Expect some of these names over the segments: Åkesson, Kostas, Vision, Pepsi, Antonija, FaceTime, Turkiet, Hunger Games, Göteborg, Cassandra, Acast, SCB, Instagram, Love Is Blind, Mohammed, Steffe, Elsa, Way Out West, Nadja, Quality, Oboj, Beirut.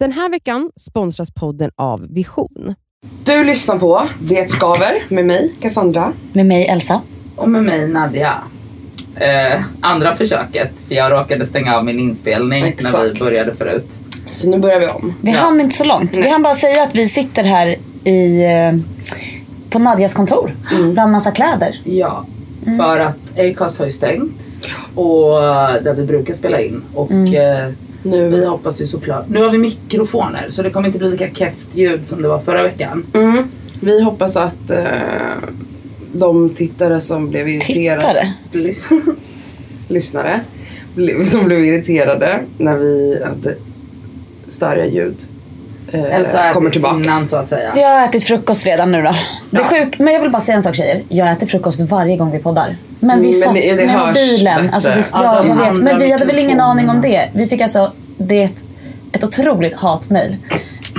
Den här veckan sponsras podden av Vision. Du lyssnar på Det skaver med mig, Cassandra. Med mig, Elsa. Och med mig, Nadja. Andra försöket, för jag råkade stänga av min inspelning. Exakt. När vi började förut. Så nu börjar vi om. Vi hann inte så långt. Nej. Vi hann bara säga att vi sitter här på Nadjas kontor. Bland massa kläder. Ja. Mm. För att Acast har ju stängt. Och där vi brukar spela in. Och nu. Vi hoppas ju såklart. Nu har vi mikrofoner, så det kommer inte bli lika keft ljud som det var förra veckan. Mm. Vi hoppas att de tittare som blev irriterade. Lyssnare. Som blev irriterade när vi hade störiga ljud. Elsa kommer tillbaka innan, så att säga. Jag har ätit frukost redan nu då. Det är sjukt, men jag vill bara säga en sak, tjejer. Jag äter frukost varje gång vi poddar. Men vi satt med bilen. Alltså, men vi hade väl ingen aning om det. Vi fick alltså ett otroligt hatmejl.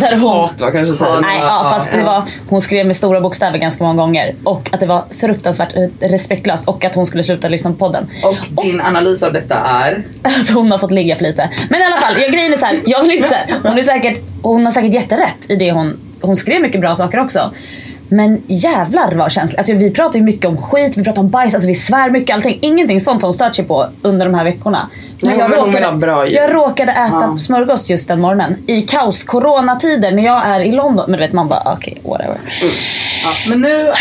Hat var kanske inte. Nej, fast det var, hon skrev med stora bokstäver ganska många gånger. Och att det var fruktansvärt respektlöst. Och att hon skulle sluta lyssna på podden. Och din analys av detta är? Att hon har fått ligga för lite. Men i alla fall, grejen är så här, jag vill inte. Hon har säkert jätterätt i det hon skrev, mycket bra saker också. Men jävlar vad känsligt. Alltså vi pratar ju mycket om skit, vi pratar om bajs, alltså vi svär mycket, allting. Ingenting sånt har hon stört sig på under de här veckorna. Men jag råkade äta smörgås just den morgonen. I kaos, coronatider, när jag är i London. Men du vet, man bara, okej, whatever. Mm. Ja, men nu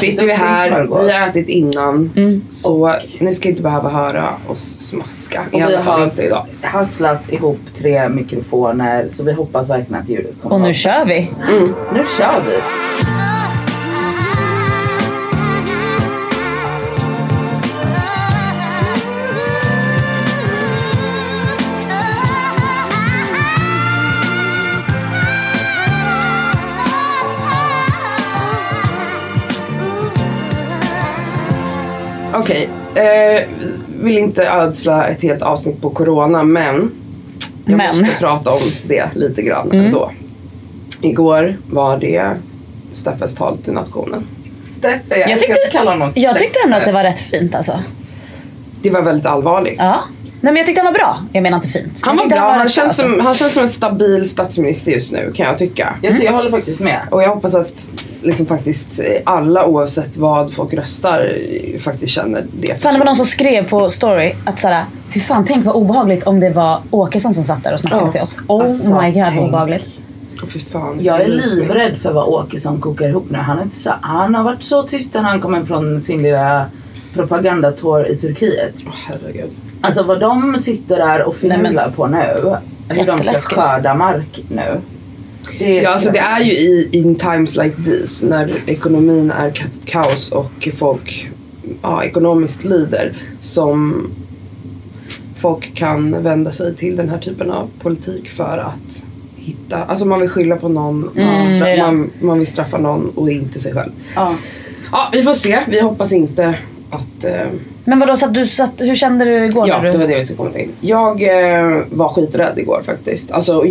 sitter vi här, vi har ätit innan. Så ni ska inte behöva höra oss smaska. Och vi har hasslat ihop 3 mikrofoner. Så vi hoppas verkligen att ljudet kommer. Och nu kör vi. Mm. Nu kör vi. Okej, vill inte ödsla ett helt avsnitt på corona, men jag måste prata om det lite grann ändå. Igår var det Steffes tal till nationen. Steffe, jag tyckte ändå att det var rätt fint alltså. Det var väldigt allvarligt. Ja. Nej, men jag tyckte han var bra. Jag menar inte fint. Han var bra. Han känns som en stabil statsminister just nu, kan jag tycka. Jag håller faktiskt med. Och jag hoppas att liksom faktiskt alla, oavsett vad folk röstar, faktiskt känner det. Fan, det var någon som skrev på story att såhär, hur fan, tänk vad obehagligt om det var Åkesson som satt där och snackade till oss. Oh alltså, my god, vad obehagligt. Jag är livrädd för vad Åkesson kokar ihop nu. Han har varit så tyst när han kom från sin lilla propagandatår i Turkiet. Herregud. Alltså vad de sitter där och filmar på nu. Hur de ska skörda mark nu. Alltså det är ju in times like this, när ekonomin är kaos och folk ekonomiskt lider, som folk kan vända sig till den här typen av politik för att hitta. Alltså man vill skylla på någon, man vill straffa någon och inte sig själv. Ja, vi får se. Vi hoppas inte att... Men vadå, hur kände du igår? Ja, det var det vi skulle komma till. Jag var skiträdd igår faktiskt. Alltså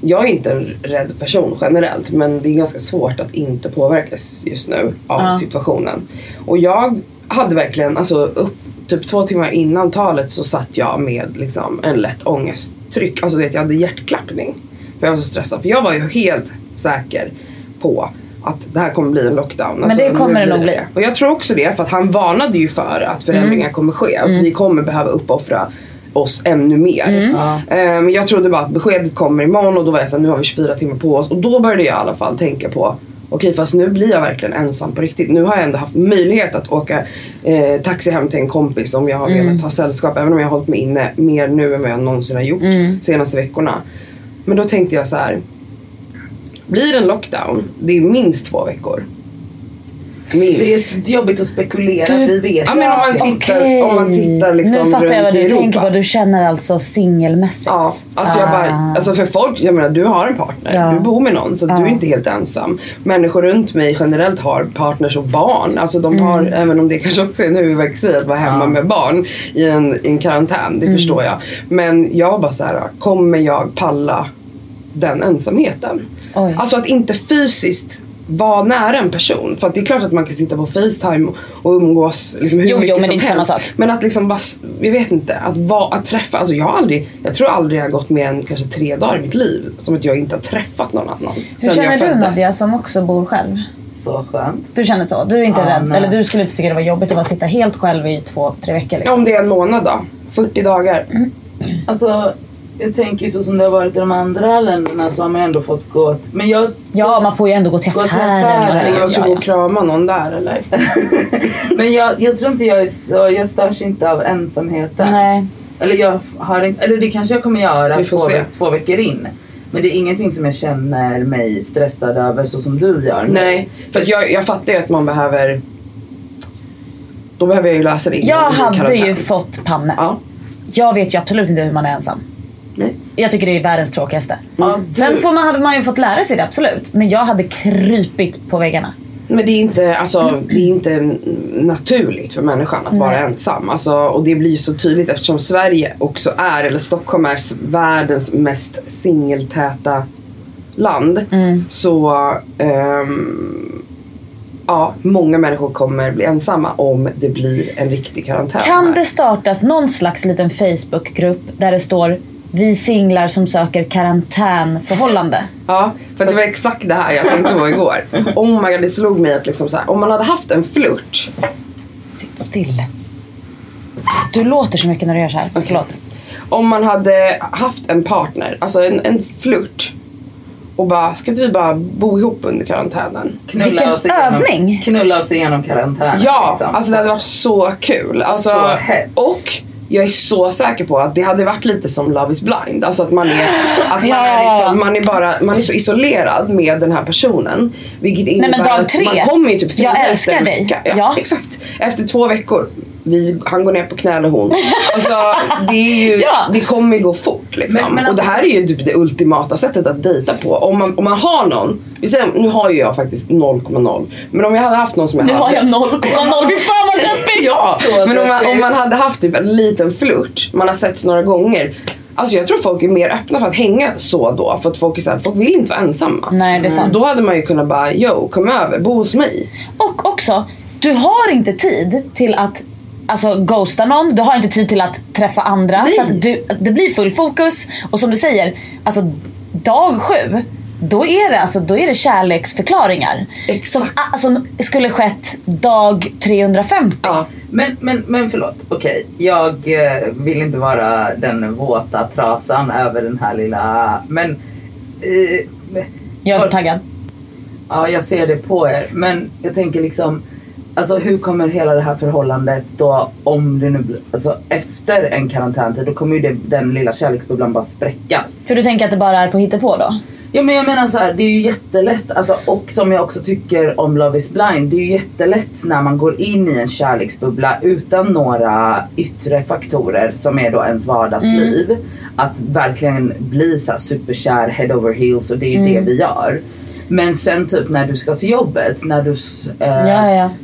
jag är inte en rädd person generellt, men det är ganska svårt att inte påverkas just nu av situationen. Och jag hade verkligen, alltså typ 2 timmar innan talet så satt jag med liksom en lätt ångesttryck. Alltså jag hade hjärtklappning, för jag var så stressad. För jag var ju helt säker på att det här kommer bli en lockdown. Men alltså, det kommer det nog bli. Och jag tror också det, för att han varnade ju för att förändringar kommer ske. Att vi kommer behöva uppoffra oss ännu mer. Men jag trodde bara att beskedet kommer imorgon, och då var jag såhär, nu har vi 24 timmar på oss. Och då började jag i alla fall tänka på, okej, fast nu blir jag verkligen ensam på riktigt. Nu har jag ändå haft möjlighet att åka taxi hem till en kompis om jag har velat ha sällskap. Även om jag har hållit mig inne mer nu än vad jag någonsin har gjort senaste veckorna. Men då tänkte jag så här: blir en lockdown, det är minst 2 veckor. Minst. Det är jobbigt att spekulera, vi vet. Ja, men om man tittar liksom runt i Europa. Nu fattar jag vad du tänker på, du känner alltså singelmässigt. Ja, alltså jag bara, alltså för folk, jag menar, du har en partner, du bor med någon, så du är inte helt ensam. Människor runt mig generellt har partners och barn. Alltså de har, även om det kanske också är en huvudväxel att vara hemma med barn i en karantän, det förstår jag. Men jag bara så här, kommer jag palla den ensamheten? Oj. Alltså att inte fysiskt vara nära en person. För att det är klart att man kan sitta på FaceTime och umgås liksom hur mycket men som inte helst. Samma sak. Men att liksom bara, jag vet inte, att träffa, alltså jag tror aldrig jag har gått mer än kanske 3 dagar i mitt liv som att jag inte har träffat någon annan. Hur känner du, Nadja, som också bor själv? Så skönt. Du känner så? Du är inte rädd? Nej. Eller du skulle inte tycka det var jobbigt att bara sitta helt själv i 2-3 veckor? Liksom. Ja, om det är en månad då. 40 dagar. Mm. Alltså, jag tänker ju så som det har varit i de andra länderna så har man ändå fått gå. Men jag, ja, man får ju ändå gå till affären. Eller så gå och krama någon där, eller? Men jag tror inte jag är så... Jag störs inte av ensamheten. Nej. Eller jag har inte... Eller det kanske jag kommer göra 2 veckor in. Men det är ingenting som jag känner mig stressad över så som du gör. Nej, för att jag fattar ju att man behöver... Då behöver jag ju läsa det. Jag hade ju fått panna. Ja. Jag vet ju absolut inte hur man är ensam. Nej. Jag tycker det är världens tråkigaste. Mm. Sen hade man ju fått lära sig det, absolut. Men jag hade krypit på väggarna. Men det är inte, alltså, det är inte naturligt för människan att vara ensam. Alltså, och det blir så tydligt eftersom Sverige också är, eller Stockholm är världens mest singeltäta land. Mm. Så ja, många människor kommer bli ensamma om det blir en riktig karantän. Kan det startas någon slags liten Facebookgrupp där det står... Vi singlar som söker karantänförhållande. Ja, för det var exakt det här jag tänkte på igår. Oh my god, det slog mig att liksom så här, om man hade haft en flört. Sitt still. Du låter så mycket när du gör så här. Okay. Förlåt. Om man hade haft en partner, alltså en flört. Och bara, ska inte vi bara bo ihop under karantänen? Knulla oss igenom karantänen. Ja, liksom. Alltså det hade varit så kul. Alltså, så hett. Och... Jag är så säker på att det hade varit lite som Love Is Blind. Alltså man är så isolerad med den här personen. Vilket innebär att man kommer ju typ 3 efter en vecka. Ja, exakt. Efter 2 veckor. Han går ner på knä och hon. Alltså, det är ju, det kommer ju gå fort liksom. Men alltså, och det här är ju typ det ultimata sättet att dejta på. Om man har någon, vi säger, nu har ju jag faktiskt 0,0. Men om jag hade haft någon som jag hade... Nu har jag 0,0, fy fan vad deppigt! Ja, men om man hade haft typ en liten flört, man har setts några gånger. Alltså jag tror folk är mer öppna för att hänga så då. För att folk är så här, folk vill inte vara ensamma. Nej, det är sant. Då hade man ju kunnat bara, kom över, bo hos mig. Och också, du har inte tid till att ghosta någon, du har inte tid till att träffa andra. Nej. Så att det blir full fokus. Och som du säger, alltså dag 7, då är det kärleksförklaringar. Exakt. Som skulle skett dag 350. Ja. Men förlåt, okej. Jag vill inte vara den våta trasan över den här lilla. Men jag är så taggad. Ja, jag ser det på er. Men jag tänker liksom, alltså hur kommer hela det här förhållandet då, om det nu blir, alltså efter en karantäntid, då kommer ju den lilla kärleksbubblan bara spräckas. För du tänker att det bara är på hittepå då? Ja, men jag menar så här, det är ju jättelätt, alltså, och som jag också tycker om Love Is Blind, det är ju jättelätt när man går in i en kärleksbubbla utan några yttre faktorer som är då ens vardagsliv, att verkligen bli så här superkär head over heels, och det är ju det vi gör. Men sen typ när du ska till jobbet, när du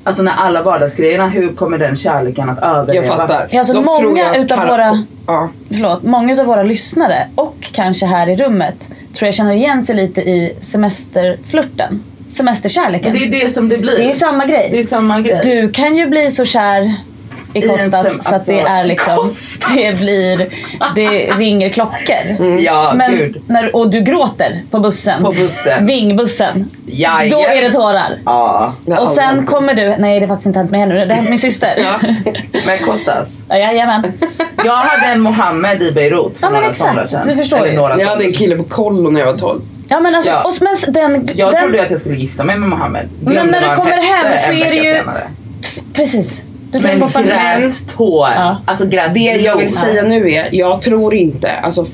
alltså när alla vardagsgrejerna, hur kommer den kärleken att överleva? Jag fattar. Ja, alltså många utav våra lyssnare och kanske här i rummet tror jag känner igen sig lite i semesterflirten, semesterkärleken. Ja, det är det som det blir. Det är samma grej. Du kan ju bli så kär i Kostas så att det är liksom Kostas. Det ringer klockor. Ja, men gud. Och du gråter på bussen. Vingbussen. Ja, då är det tårar. Ja. Och sen kommer du, nej det är faktiskt inte hänt mig ännu, det är min syster. Ja. Men Kostas. Jajamän. Jag hade en Mohammed i Beirut för några somrar sedan. Du förstår ju. Jag hade en kille på kollo när jag var 12. Ja, men alltså, jag trodde att jag skulle gifta mig med Mohammed. Men när du kommer hem så är det ju... Precis. Men grät tår. Ja. Alltså grät. Det jag vill säga nu är, jag tror inte, alltså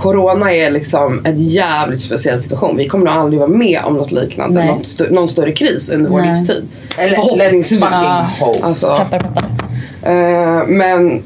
corona är liksom en jävligt speciell situation. Vi kommer nog aldrig vara med om något liknande, någon större kris under vår livstid. Eller förhoppningsvis. Alltså, men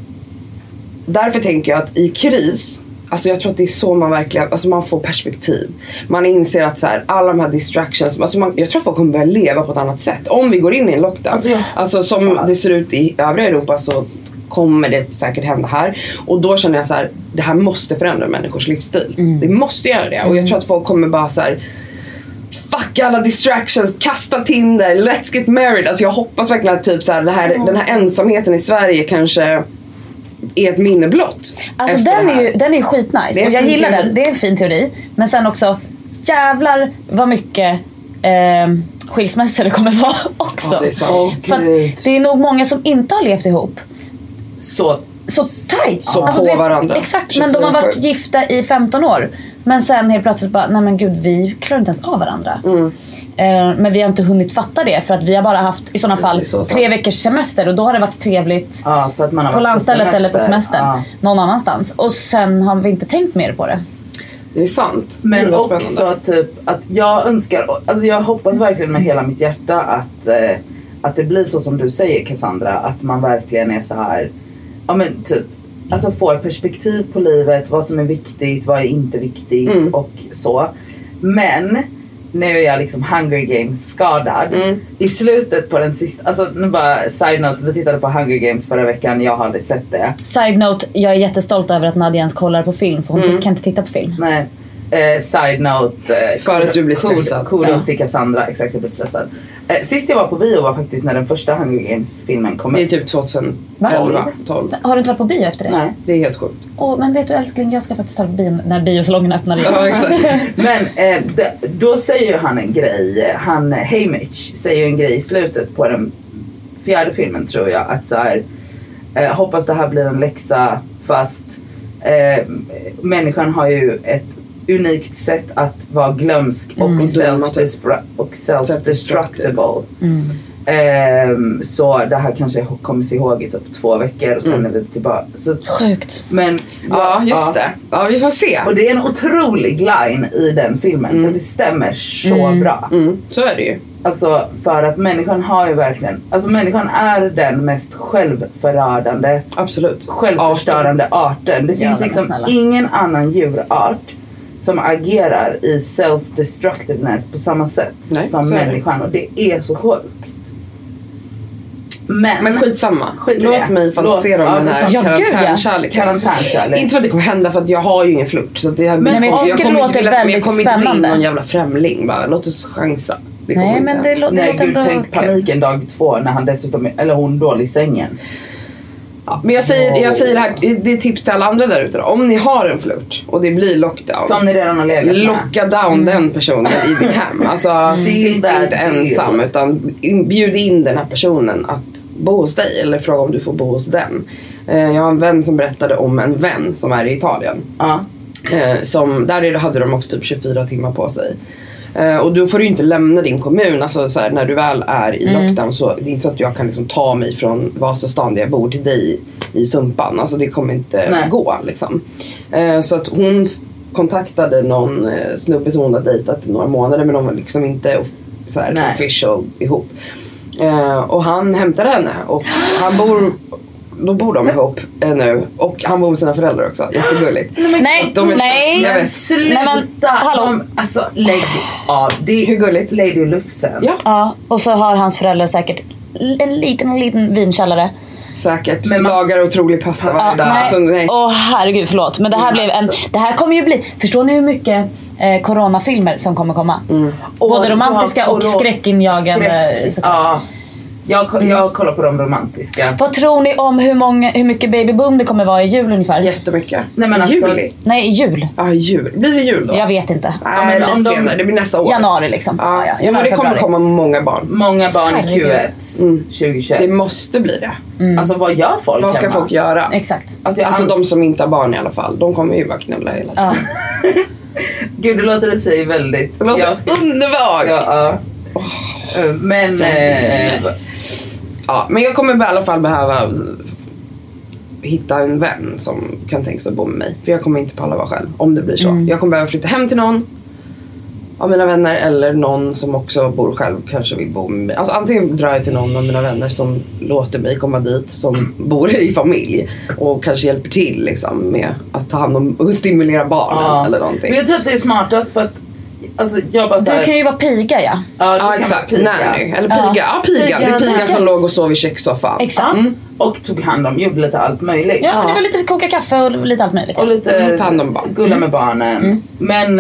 därför tänker jag att i kris, alltså jag tror att det är så man verkligen, alltså man får perspektiv. Man inser att så här, alla de här distractions, alltså jag tror att folk kommer börja leva på ett annat sätt om vi går in i en lockdown. Alltså som det ser ut i övriga Europa så kommer det säkert hända här. Och då känner jag så här, det här måste förändra människors livsstil. Det måste göra det. Och jag tror att folk kommer bara så här, fuck Fuck alla distractions, kasta Tinder, let's get married. Alltså jag hoppas verkligen att typ så här, den här ensamheten i Sverige kanske är ett minne blott. Alltså den är ju skitnice och jag gillar teori. Den, det är en fin teori. Men sen också, jävlar vad mycket skilsmässor det kommer vara också. Ja, det, är det är nog många som inte har levt ihop så tajt så alltså, på varandra. Exakt, men de har varit gifta i 15 år. Men sen helt plötsligt bara, nej men gud, vi klarar inte ens av varandra. Mm. Men vi har inte hunnit fatta det, för att vi har bara haft i sådana fall så 3 veckors semester. Och då har det varit trevligt för att man har på landstället eller på semestern någon annanstans. Och sen har vi inte tänkt mer på det. Det är sant. Men det är också typ att jag önskar, alltså jag hoppas verkligen med hela mitt hjärta att det blir så som du säger, Cassandra. Att man verkligen är så här, ja men typ, alltså får perspektiv på livet, vad som är viktigt, vad är inte viktigt och så. Men nu är jag liksom Hunger Games skadad. I slutet på den sista, alltså nu bara side note, vi tittade på Hunger Games förra veckan, jag har aldrig sett det. Side note, jag är jättestolt över att Nadja ens kollar på film, för hon kan inte titta på film. Nej. Side note, för att du blir stressad. Kodos till Cassandra, exakt, jag blir stressad. Sist jag var på bio var faktiskt när den första Hunger Games-filmen kom. Det är typ 2012. Har du inte varit på bio efter det? Nej, det är helt sjukt. Men vet du älskling, jag ska faktiskt ta på bio när biosalongen öppnar igen. Ja, exakt. Men då säger ju han en grej. Han, Haymitch, säger en grej i slutet på den fjärde filmen, tror jag. Att så här, hoppas det här blir en läxa, fast människan har ju ett unikt sätt att vara glömsk och self-destructible. Så det här kanske kommer sig ihåg i typ 2 veckor och sen är vi tillbaka. Så, sjukt. Men, det. Ja, vi får se. Och det är en otrolig line i den filmen. För det stämmer så bra. Så är det ju. Alltså för att människan har ju verkligen, alltså människan är den mest självförödande, absolut, självförstörande arten. Det finns liksom ingen annan djurart som agerar i self-destructiveness på samma sätt som människan. Och det är så sjukt. Men skitsamma. Låt mig fantisera om den här karantänkärleken. Inte för att det kommer hända, för att jag har ju ingen flört. Så det här, men jag tycker det låter väldigt spännande. Jag kommer inte till någon jävla främling. Bara, låt oss chansa. Nej, men det låter ändå... Tänk paniken dag 2 när han dessutom... Eller hon dålig i sängen. Ja, men jag säger det här, det är tips till alla andra där ute. Om ni har en flört och det blir lockdown, som ni redan har legat, locka down den personen i din hem. Alltså sitt inte ensam, utan bjud in den här personen att bo hos dig, eller fråga om du får bo hos den. Jag har en vän som berättade om en vän som är i Italien. Som, där hade de också typ 24 timmar på sig. Och då får du inte lämna din kommun. Alltså så här, när du väl är i lockdown, så det är inte så att jag kan liksom ta mig från Vasastan där jag bor till dig i Sumpan. Alltså det kommer inte gå liksom. Så att hon kontaktade någon snubbe som hon hade dejtat i några månader, men de var liksom inte så här, official ihop. Och han hämtade henne, och han bor... Då bor de ihop nu. Och han bor med sina föräldrar också. Jättegulligt. Nej, sluta. Hallå. Alltså, lägg av. Det är hur gulligt? Lady Lufsen. Ja, och så har hans föräldrar säkert en liten vinkällare. Säkert. Men lagar otrolig pasta. Herregud, förlåt. Men det här blev en... Det här kommer ju bli... Förstår ni hur mycket... coronafilmer som kommer komma? Både romantiska och skräckinjagande. Ja. Jag kollar på de romantiska. Vad tror ni om hur mycket babyboom det kommer vara i jul ungefär? Jättemycket. Nej, men alltså, jul. Ja, jul. Blir det jul då? Jag vet inte. Nej, men senare. Det blir nästa år. Januari liksom. Men det kommer komma många barn. Många barn i Q1 2021. Det måste bli det. Alltså vad gör folk? Vad ska folk göra? Exakt. Alltså de som inte har barn i alla fall, de kommer ju vara knulla hela tiden. Gud, det låter i sig väldigt... Det låter underbart. Ja. Men jag kommer i alla fall behöva hitta en vän som kan tänka sig att bo med mig, för jag kommer inte palla vara själv om det blir så. Jag kommer behöva flytta hem till någon av mina vänner, eller någon som också bor själv kanske vill bo med mig. Alltså antingen drar jag till någon av mina vänner som låter mig komma dit, som bor i familj och kanske hjälper till liksom med att ta hand om och stimulera barnen eller någonting. Men jag tror att det är smartast, för att Alltså, jag bara så här... Du kan ju vara piga, ja. Ja, exakt. Piga. Nej, eller piga. Ja, piga. Det är piga som låg och sov i kökssoffan. Exakt. Mm. Och tog hand om, gjorde lite allt möjligt. Ja, för det var lite koka kaffe och lite allt möjligt. Ja. Och lite ta hand om barn. Gulla med barnen. Mm. Men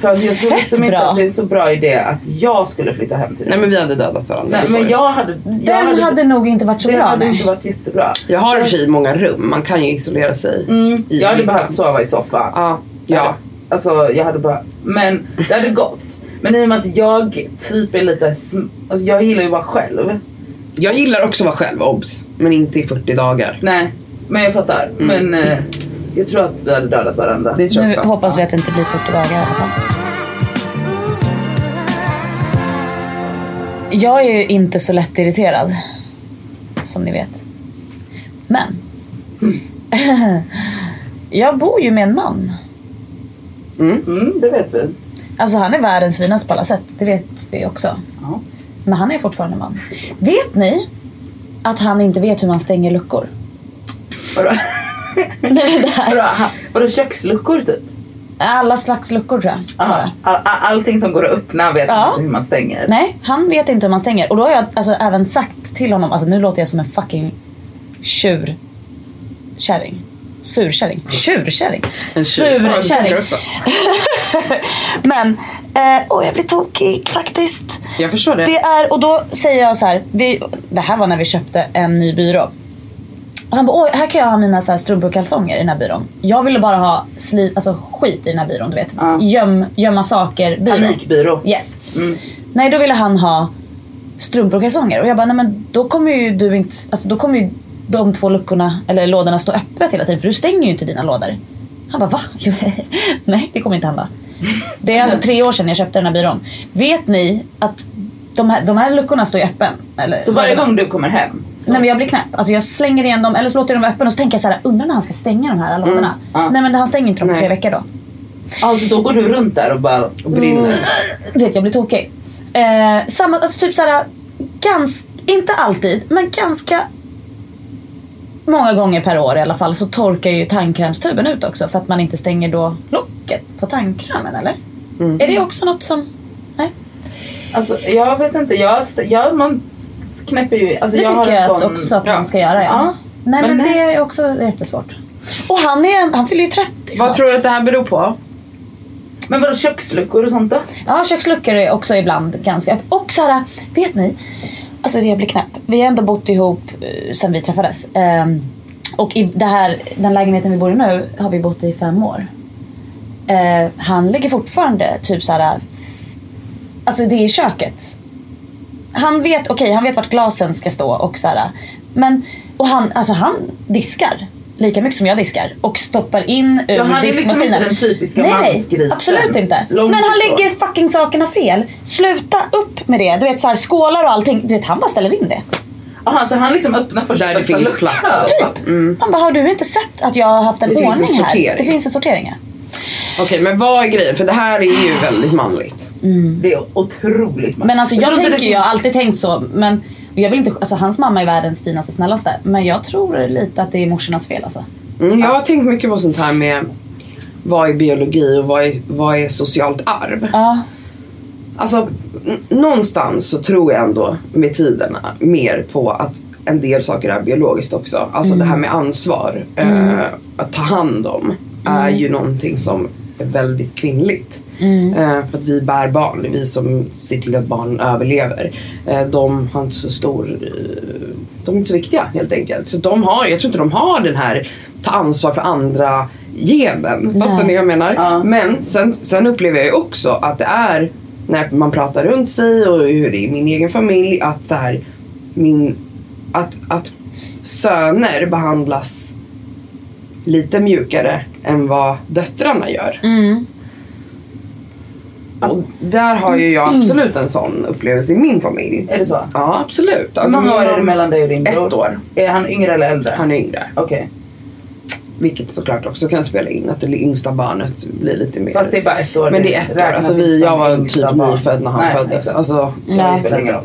för jag tror liksom inte att det är så bra idé att jag skulle flytta hem till dig. Nej, men vi hade dödat varandra. Nej, men jag hade nog inte varit så bra. Det hade inte varit jättebra. Jag har i och för sig många rum. Man kan ju isolera sig. Mm. Jag hade behövt sova i soffan. Ja. Alltså jag hade bara, men det hade gått. Men i och med att jag typ är lite alltså jag gillar ju vara själv. Jag gillar också vara själv, obs. Men inte i 40 dagar. Nej, men jag fattar. Mm. Men jag tror att vi hade dödat varandra. Det tror jag också. Nu hoppas vi att det inte blir 40 dagar i alla fall. Jag är ju inte så lätt irriterad, som ni vet. Men jag bor ju med en man. Mm, det vet vi. Alltså han är världens svinas på alla sätt. Det vet vi också. Ja. Men han är fortfarande man. Vet ni att han inte vet hur man stänger luckor? Vadå? Nej, det här. Vadå, köksluckor typ? Alla slags luckor tror jag. Allting som går att öppna vet inte hur man stänger. Nej, han vet inte hur man stänger. Och då har jag alltså även sagt till honom, alltså nu låter jag som en fucking surkärring. Men jag blir tokig faktiskt. Jag förstår det. Det är, och då säger jag så här, det här var när vi köpte en ny byrå. Och han bara, här kan jag ha mina så här strumpor och kalsonger i den här byrån. Jag ville bara ha skit i den här byrån, du vet. Gömma saker, panikbyrå. Yes. Mm. Nej, då ville han ha strumpor och kalsonger. Och jag bara, nej men då kommer ju du inte, alltså då kommer ju de två luckorna, eller lådorna, står öppet hela tiden. För du stänger ju inte dina lådor. Han bara, va? Nej, det kommer inte hända. Det är alltså 3 år sedan jag köpte den här byrån. Vet ni att de här luckorna står ju öppen? Eller, så varje gång du kommer hem? Så. Nej, men jag blir knäpp. Alltså jag slänger igen dem, eller så låter jag dem öppen. Och så tänker jag så här, undrar när han ska stänga de här lådorna. Nej, men han stänger inte om 3 veckor då. Alltså då går du runt där och bara och brinner. Vet, jag blir tokig. Samma, alltså typ så här, inte alltid, men ganska... många gånger per år i alla fall så torkar ju tandkrämstuben ut också för att man inte stänger då locket på tandkrämen, eller? Mm. Är det också något som... Nej? Alltså, jag vet inte. Man knäpper ju... Alltså, det jag tycker jag också att man ska göra. Ja. Nej, men det är också jättesvårt. Och han fyller ju 30 snart. Vad tror du att det här beror på? Men vadå, köksluckor och sånt då? Ja, köksluckor är också ibland ganska... Och så här, vet ni... Alltså jag blir knäpp. Vi har ändå bott ihop sen vi träffades. Och i den lägenheten vi bor i nu har vi bott i 5 år. Han ligger fortfarande typ så här. Alltså det är i köket. Han vet, han vet vart glasen ska stå och så här. Men han diskar lika mycket som jag diskar och stoppar in ur diskmaskinen. Han är liksom inte den typiska mansgrisen. Nej, absolut inte. Långt men han lägger fucking sakerna fel. Sluta upp med det. Du vet så här, skålar och allting. Du vet, han bara ställer in det. Aha, så han liksom öppnar först där det finns plats. Typ. Mm. Han bara, har du inte sett att jag har haft en ordning här? Det finns en sortering här. Okej, men vad är grejen? För det här är ju väldigt manligt. Mm. Det är otroligt manligt. Men alltså jag har alltid tänkt så, men... Jag vill inte, alltså hans mamma är världens finaste, snällaste. Men jag tror lite att det är morsornas fel alltså. Jag har tänkt mycket på sånt här med vad är biologi och vad är socialt arv. Alltså någonstans så tror jag ändå med tiderna mer på att en del saker är biologiskt också. Alltså det här med ansvar, att ta hand om är ju någonting som är väldigt kvinnligt. För att vi bär barn, vi som ser till att barn överlever, de är inte så viktiga helt enkelt. Så jag tror inte de har den här ta ansvar för andra genen. Fattar ni vad jag menar? Men sen upplever jag ju också att det är när man pratar runt sig och hur det är i min egen familj att så här, att söner behandlas lite mjukare än vad döttrarna gör. Och där har ju jag absolut en sån upplevelse i min familj. Är det så? Ja, absolut. Alltså, hur många år är det mellan dig och din bror? 1 år. Är han yngre eller äldre? Han är yngre. Okej. Vilket såklart också kan spela in att det yngsta barnet blir lite mer. Fast det är bara 1 år. Men det är 1 år. Alltså, jag var typ nyfödd när han föddes. Alltså, jag vet inte.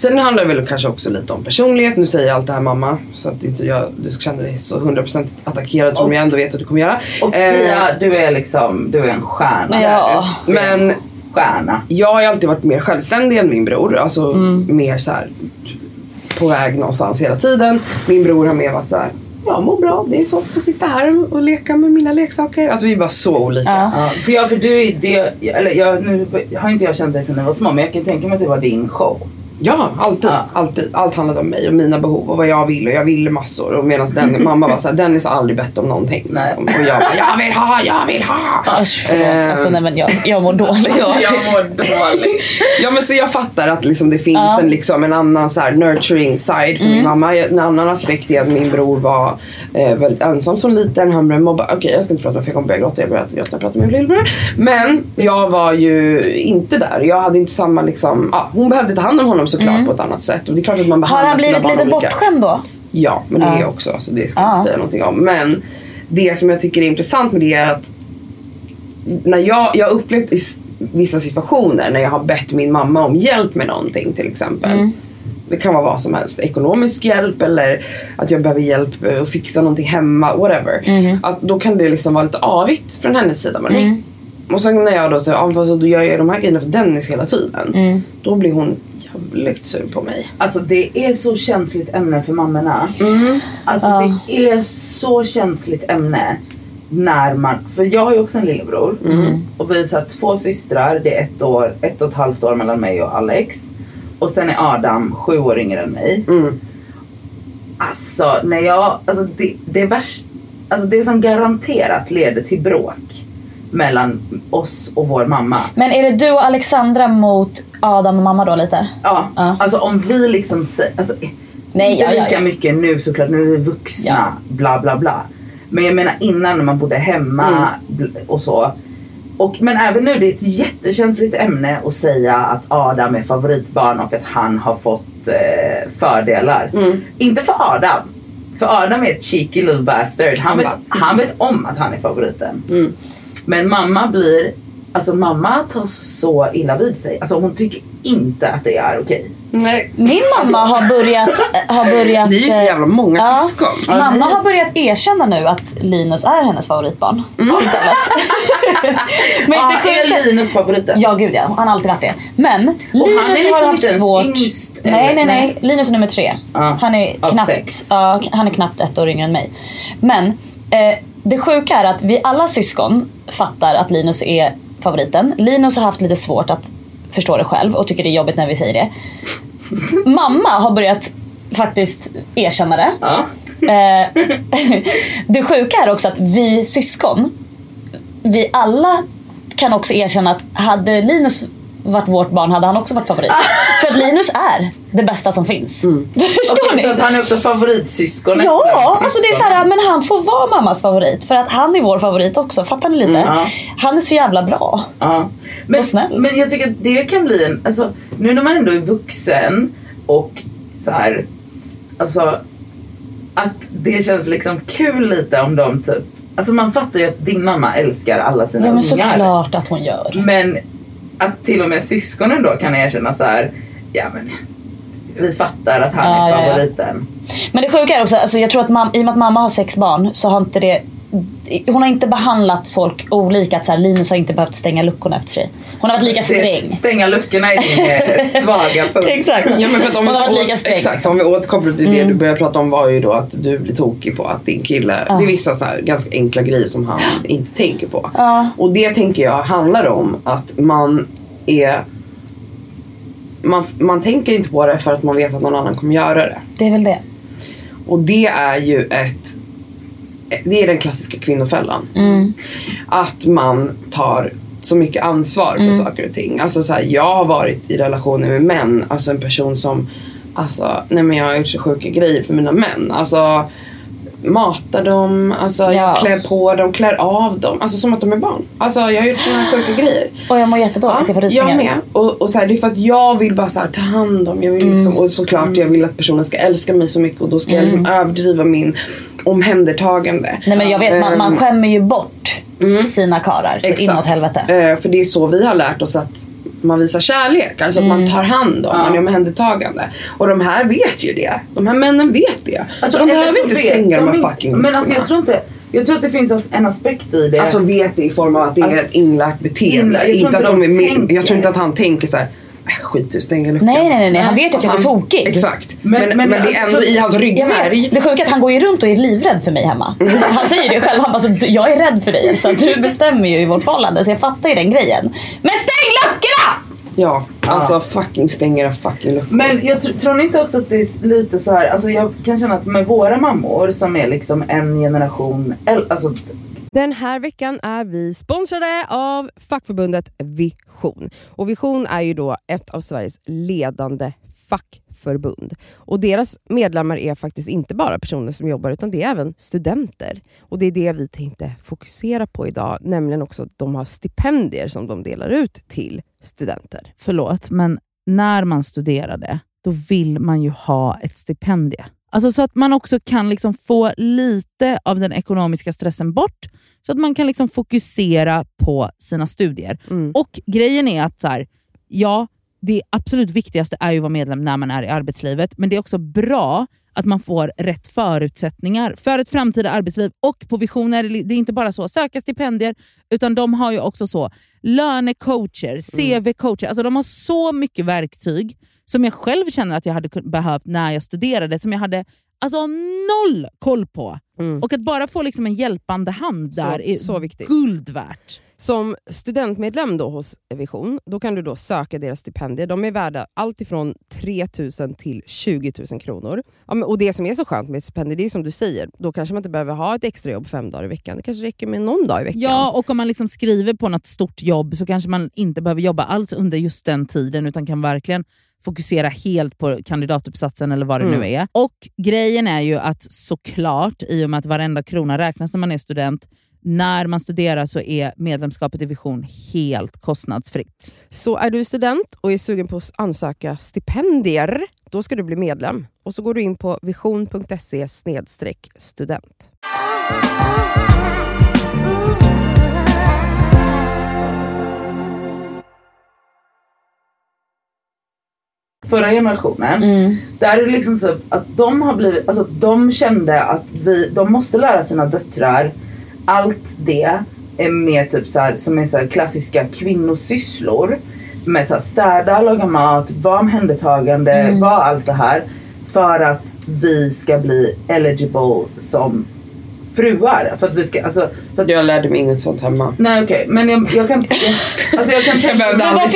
Sen handlar det väl kanske också lite om personlighet. Nu säger jag allt det här, mamma, så att inte du känner dig så 100% attackerad som jag ändå vet att du kommer göra. Och Pia, du är en stjärna. Ja. Men stjärna. Jag har alltid varit mer självständig än min bror. Alltså mer så här på väg någonstans hela tiden. Min bror har mer varit så här, jag mår bra, det är så att sitta här och leka med mina leksaker. Alltså vi är bara så olika. Ja. För du är det, eller jag har inte jag känt dig sedan jag var små, men jag kan tänka mig att det var din show. Ja, alltid. Allt handlade om mig och mina behov och vad jag vill, och jag ville massor. Och medan mamma var såhär, Dennis har aldrig bett om någonting. Liksom. Och jag bara, jag vill ha! Alltså nej men jag mår dåligt. Ja men så jag fattar att liksom, det finns en annan så här, nurturing side för min mamma. En annan aspekt är att min bror var väldigt ensam som liten. Han blev mobbad. Okej, jag ska inte prata om för jag kommer börja gråta. Jag började gråta när jag pratade med min lillebror. Men jag var ju inte där. Jag hade inte samma liksom, hon behövde ta hand om honom såklart på ett annat sätt. Och det är klart att man behandlar sina barn olika. Har han blivit lite bortskämd då? Ja, men det är också. Så det ska jag inte säga någonting om. Men det som jag tycker är intressant med det är att när jag upplevt i vissa situationer när jag har bett min mamma om hjälp med någonting till exempel. Det kan vara vad som helst. Ekonomisk hjälp eller att jag behöver hjälp att fixa någonting hemma, whatever. Att då kan det liksom vara lite avigt från hennes sida. Men och sen när jag då säger att jag gör de här grejerna för Dennis hela tiden. Då blir hon jävligt sur på mig. Alltså det är så känsligt ämne för mammorna. Alltså det är så känsligt ämne. När man, för jag har ju också en lillebror. Och vi har två systrar. Det är ett och ett halvt år mellan mig och Alex. Och sen är Adam 7 år yngre än mig. Alltså när jag, alltså det är värst. Alltså det som garanterat leder till bråk mellan oss och vår mamma. Men är det du och Alexandra mot Adam och mamma då lite? Ja. Alltså om vi liksom alltså, nej, inte lika mycket nu såklart. Nu är vi vuxna, bla bla bla. Men jag menar innan när man bodde hemma och så. Men även nu, det är ett jättekänsligt ämne att säga att Adam är favoritbarn och att han har fått fördelar. Inte för Adam. För Adam är ett cheeky little bastard. Han vet om att han är favoriten. Men mamma blir, alltså mamma tar så illa vid sig. Alltså hon tycker inte att det är okej. Nej. Min mamma har börjat. Ni är så jävla många syskon. Mamma har börjat erkänna nu att Linus är hennes favoritbarn. Istället. Men är Linus favoriten? Ja gud ja, han har alltid varit det. Men och Linus han är liksom har haft svårt. Yngst, nej. Linus är nummer 3. Han är knappt 1 år yngre än mig. Men det sjuka är att vi alla syskon fattar att Linus är favoriten. Linus har haft lite svårt att förstå det själv och tycker det är jobbigt när vi säger det. Mamma har börjat faktiskt erkänna det. Ja. Det sjuka är också att vi syskon, vi alla kan också erkänna att hade Linus varit vårt barn hade han också varit favorit. För att Linus är det bästa som finns. Förstår ni? Så att han är också favoritsyskon. Ja, alltså det är så här, men han får vara mammas favorit för att han är vår favorit också. Fattar ni lite? Han är så jävla bra. Men jag tycker att det kan bli en, alltså nu när man ändå är vuxen och så här, alltså att det känns liksom kul lite om dem typ. Alltså man fattar ju att din mamma älskar alla sina ungar. Ja men såklart att hon gör. Men att till och med syskonen då kan erkänna så här, ja men vi fattar att han är favoriten. Men det sjuka är också, alltså jag tror att i och med att mamma har 6 barn så har inte det, hon har inte behandlat folk olika, att så här, Linus har inte behövt stänga luckorna efter sig. Hon har varit lika sträng. Stänga luckorna är din svaga punkt. Exakt. Ja, men för att hon har varit lika sträng. Exakt, om vi återkopplar till det du började prata om var ju då att du blir tokig på att din kille, det är vissa så här ganska enkla grejer som han inte tänker på. Och det tänker jag handlar om att man är, man tänker inte på det för att man vet att någon annan kommer göra det. Det är väl det. Och det är ju det är den klassiska kvinnofällan. Att man tar så mycket ansvar för saker och ting. Alltså så här, jag har varit i relationer med män, alltså en person som, alltså nej men jag har gjort så sjuka grejer för mina män. Alltså matar dem, alltså jag klär på dem, klär av dem, alltså som att de är barn. Alltså jag har gjort såna sjuka grejer. Och jag mår jättedåligt, jag får rysningar. Jag med. Och så här, det är för att jag vill bara så här, ta hand om, jag vill liksom, och såklart jag vill att personen ska älska mig så mycket och då ska jag liksom överdriva min omhändertagande. Nej men jag vet, man skämmer ju bort sina karar så inåt helvete. För det är så vi har lärt oss att man visar kärlek, alltså att man tar hand om, man är omhändertagande. Och de här vet ju det. De här männen vet det. Alltså de behöver inte stänga de här fucking luckorna. Men alltså jag tror att det finns en aspekt i det. Alltså vet det i form av att det är ett inlärt beteende. Jag tror inte att han tänker så här: skit i stänga luckan. Nej, han vet ju att jag är tokig. Exakt. Men det är ändå i hans ryggmärg. Det sjuka är att han går ju runt och är livrädd för mig hemma. Han säger det själv, han bara, så jag är rädd för dig, så du bestämmer ju i vårt förhållande, så jag fattar ju den grejen. Men stäng luckorna! Ja, alltså fucking stänger fucking luckorna. Men jag tror inte också att det är lite så här, alltså jag kan känna att med våra mammor som är liksom en generation alltså. Den här veckan är vi sponsrade av fackförbundet Vision. Och Vision är ju då ett av Sveriges ledande fackförbund. Och deras medlemmar är faktiskt inte bara personer som jobbar, utan det är även studenter. Och det är det vi tänkte fokusera på idag. Nämligen också att de har stipendier som de delar ut till studenter. Förlåt, men när man studerade, då vill man ju ha ett stipendium. Alltså så att man också kan liksom få lite av den ekonomiska stressen bort. Så att man kan liksom fokusera på sina studier. Mm. Och grejen är att så här, ja, det absolut viktigaste är ju att vara medlem när man är i arbetslivet. Men det är också bra att man får rätt förutsättningar för ett framtida arbetsliv. Och på visioner, det är inte bara så söka stipendier, utan de har ju också så lönecoacher, CV-coacher. Alltså de har så mycket verktyg som jag själv känner att jag hade behövt när jag studerade, som jag hade alltså noll koll på. Mm. Och att bara få liksom en hjälpande hand där så, är så viktigt. Guldvärt. Som studentmedlem då hos Vision, då kan du då söka deras stipendier. De är värda allt ifrån 3 000 till 20 000 kronor. Ja, men, och det som är så skönt med ett stipendier, det är som du säger, då kanske man inte behöver ha ett extra jobb 5 dagar i veckan. Det kanske räcker med någon dag i veckan. Ja, och om man liksom skriver på något stort jobb så kanske man inte behöver jobba alls under just den tiden, utan kan verkligen fokusera helt på kandidatuppsatsen eller vad det nu är. Och grejen är ju att såklart, i och med att varenda krona räknas när man är student, när man studerar så är medlemskapet i Vision helt kostnadsfritt. Så är du student och är sugen på att ansöka stipendier, då ska du bli medlem. Och så går du in på vision.se/student. Förra generationen, där är det liksom så att de har blivit, alltså de kände att de måste lära sina döttrar allt det är mer typ så här, som är så här klassiska kvinnosysslor med så här, städa, laga mat, vara omhändertagande, vara allt det här för att vi ska bli eligible som fruar, för att vi ska, alltså för att jag lärde mig inget sånt hemma. Nej, okej, men jag kan alltså jag kan tänka mig att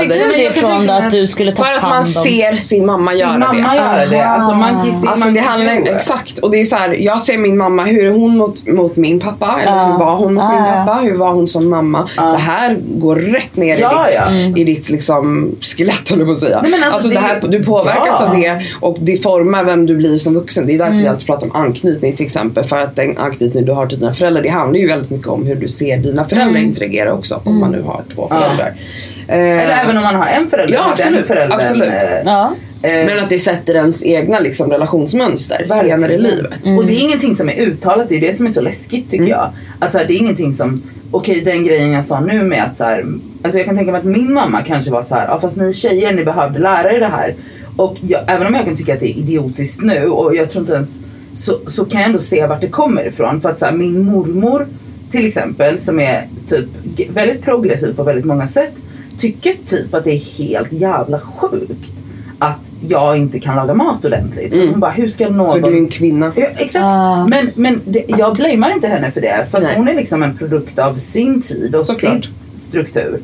fick du det från att du skulle ta hand om, för att man ser sin mamma göra det. Alltså man kissar, alltså det handlar exakt, och det är så här, jag ser min mamma, hur är hon mot min pappa, eller hur var hon mot min pappa, hur var hon som mamma. Det här går rätt ner i ditt liksom skelett, håller på att säga. Nej, men alltså det här, du påverkas av det, och det formar vem du blir som vuxen. Det är därför jag alltid pratar om anknytning till exempel, för att den anknytning du har till dina föräldrar, det handlar ju väldigt mycket om hur du ser dina föräldrar interagera också, om man nu har 2 föräldrar. Eller även om man har en förälder. Ja, absolut. Men att det sätter ens egna liksom, relationsmönster senare i livet. Och det är ingenting som är uttalat, det är det som är så läskigt tycker jag. Att så här, det är ingenting som, okej, den grejen jag sa nu med att så här, alltså jag kan tänka mig att min mamma kanske var så här, ja, fast ni tjejer, ni behövde lära er det här. Och även om jag kan tycka att det är idiotiskt nu, och jag tror inte ens, så kan jag ändå se vart det kommer ifrån. För att så här, min mormor till exempel, som är typ väldigt progressiv på väldigt många sätt, tycker typ att det är helt jävla sjukt att jag inte kan laga mat ordentligt. Hon bara, hur ska någon... För du är en kvinna. Ja, exakt. Men det, jag blamear inte henne för det. För att hon är liksom en produkt av sin tid och sin struktur.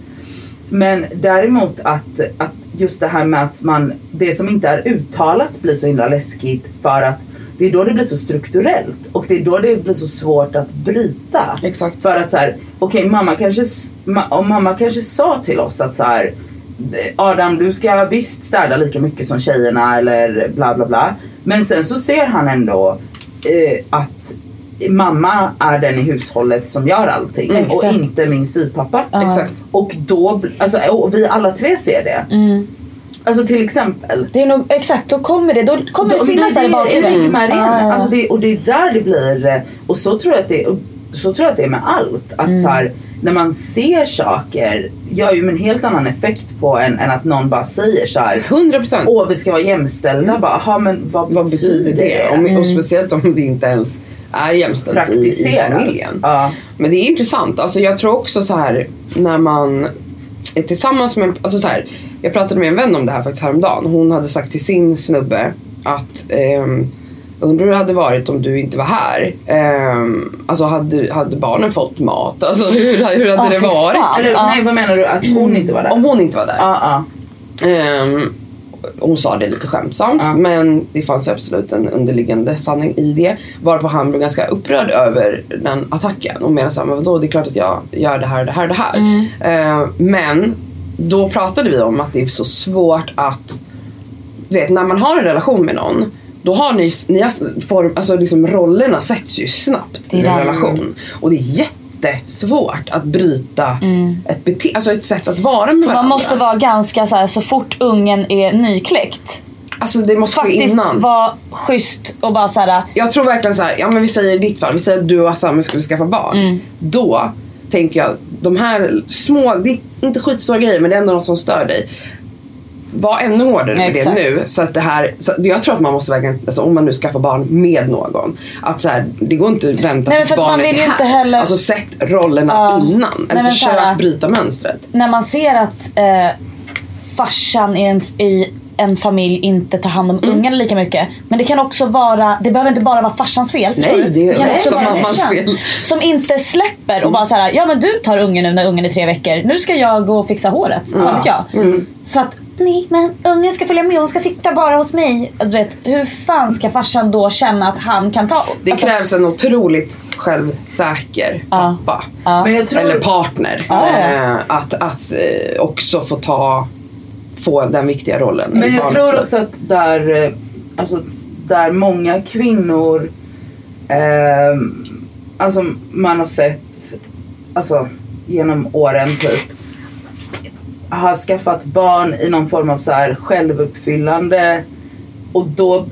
Men däremot att just det här med att man, det som inte är uttalat blir så himla läskigt, för att det är då det blir så strukturellt. Och det är då det blir så svårt att bryta. Exakt. För att så här, okej, mamma kanske sa till oss att så här, Adam, du ska visst städa lika mycket som tjejerna eller bla bla bla. Men sen så ser han ändå att mamma är den i hushållet som gör allting. Och inte min styrpappa. Exakt. Och då, alltså, och vi alla tre ser det. Alltså till exempel. Det är nog, exakt, då kommer det finnas där bakom. Alltså det, och det är där det blir, och så tror jag att det är med allt. Att så här, när man ser saker gör ju en helt annan effekt på en än att någon bara säger så här 100%. Åh, vi ska vara jämställda. Bara, ja, men vad betyder det? Och speciellt om det inte ens är jämställt i familjen. Ja. Men det är intressant. Alltså, jag tror också så här när man är tillsammans med, alltså så här, jag pratade med en vän om det här faktiskt häromdagen. Hon hade sagt till sin snubbe att undrar hur det hade varit om du inte var här. Alltså hade barnen fått mat? Alltså hur hade det varit? Liksom? Nej, vad menar du? Att hon inte var där? Om hon inte var där. Hon sa det lite skämtsamt. Men det fanns absolut en underliggande sanning i det. Varpå han blev ganska upprörd över den attacken. Och menade så här, men vadå, det är klart att jag gör det här. Men då pratade vi om att det är så svårt att, du vet, när man har en relation med någon, då har alltså liksom rollerna sätts ju snabbt i en relation. Och det är jättesvårt att bryta ett beteende, alltså ett sätt att vara med så varandra. Så man måste vara ganska så här, så fort ungen är nykläckt. Alltså det måste faktiskt ske innan. Vara schysst och bara så här. Jag tror verkligen så här, ja men vi säger i ditt fall, vi säger att du och Samuel skulle skaffa barn. Då tänker jag, de här små, det är inte skitstora grejer, men det är ändå något som stör dig. Var ännu hårdare med det nu. Så att det här, så jag tror att man måste verkligen, alltså om man nu skaffar barn med någon, att så här, det går inte att vänta tills barnet är här heller. Alltså sätt rollerna innan. Eller försök bryta mönstret. När man ser att farsan i en familj inte tar hand om ungarna lika mycket. Men det kan också vara, det behöver inte bara vara farsans fel. Nej, det kan också vara mammans fel. Som inte släpper och bara så här, ja men du tar ungen nu när ungen är 3 veckor. Nu ska jag gå och fixa håret. För att nej, men ungen ska följa med, hon ska sitta bara hos mig. Du vet, hur fan ska farsan då känna att han kan ta? Det krävs en otroligt självsäker pappa. Men jag tror, eller partner. Att också få den viktiga rollen. Men jag tror också att där många kvinnor alltså man har sett, alltså genom åren typ, har skaffat barn i någon form av så här självuppfyllande, och då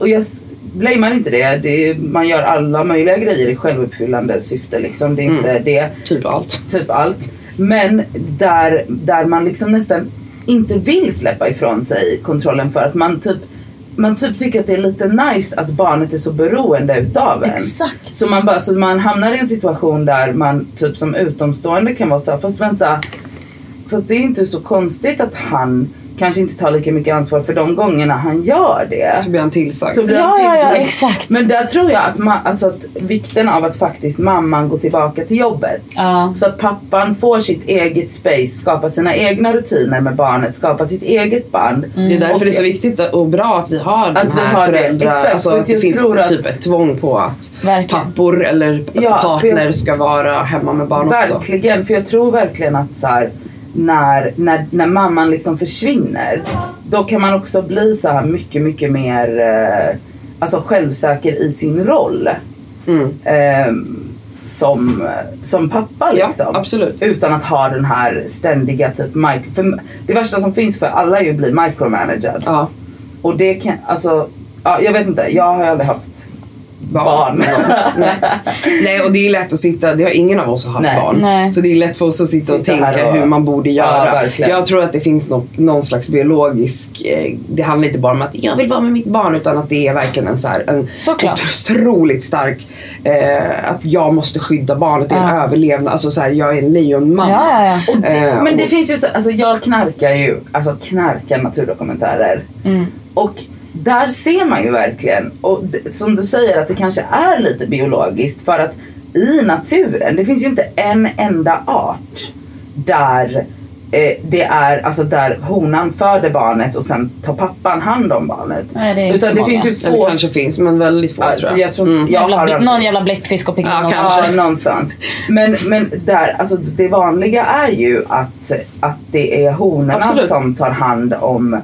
jag blamear inte det, man gör alla möjliga grejer i självuppfyllande syfte liksom, det är inte det typ allt, men där man liksom nästan inte vill släppa ifrån sig kontrollen för att man typ tycker att det är lite nice att barnet är så beroende utav en. Exakt. Så man hamnar i en situation där man typ som utomstående kan vara så här, fast vänta, för det är inte så konstigt att han kanske inte tar lika mycket ansvar för de gångerna han gör det. Så blir han tillsagt. Ja, exakt. Men där tror jag att, att vikten av att faktiskt mamman går tillbaka till jobbet. Så att pappan får sitt eget space, skapar sina egna rutiner med barnet, skapar sitt eget band. Det är därför det är så viktigt och bra att vi har att den här föräldrar. Alltså att det finns typ ett tvång på att pappor eller partner ska vara hemma med barn verkligen, också. Verkligen, för jag tror verkligen att så här, när mamman liksom försvinner, då kan man också bli så här mycket mycket mer alltså självsäker i sin roll som pappa liksom, absolut. Utan att ha den här ständiga typ för det värsta som finns för alla är ju att bli micromanaged. Och det kan alltså, jag vet inte, jag har aldrig haft barn. Nej, och det är lätt att sitta, det har ingen av oss haft barn. Så det är lätt för oss att sitta och tänka hur man borde göra. Jag tror att det finns någon slags biologisk, det handlar inte bara om att jag vill vara med mitt barn, utan att det är verkligen en så här, en otroligt stark att jag måste skydda barnet, det är en överlevnad, alltså så här, jag är en lejonman. Men det finns ju så, alltså jag knarkar naturdokumentärer. Och där ser man ju verkligen, och som du säger att det kanske är lite biologiskt, för att i naturen det finns ju inte en enda art där det är, alltså där honan föder barnet och sen tar pappan hand om barnet. Nej, det utan det finns ju få. Eller kanske finns, men väldigt få, alltså, tror jag. Någon jävla bläckfisk och pingvin någonstans. Men där, alltså det vanliga är ju att det är honorna som tar hand om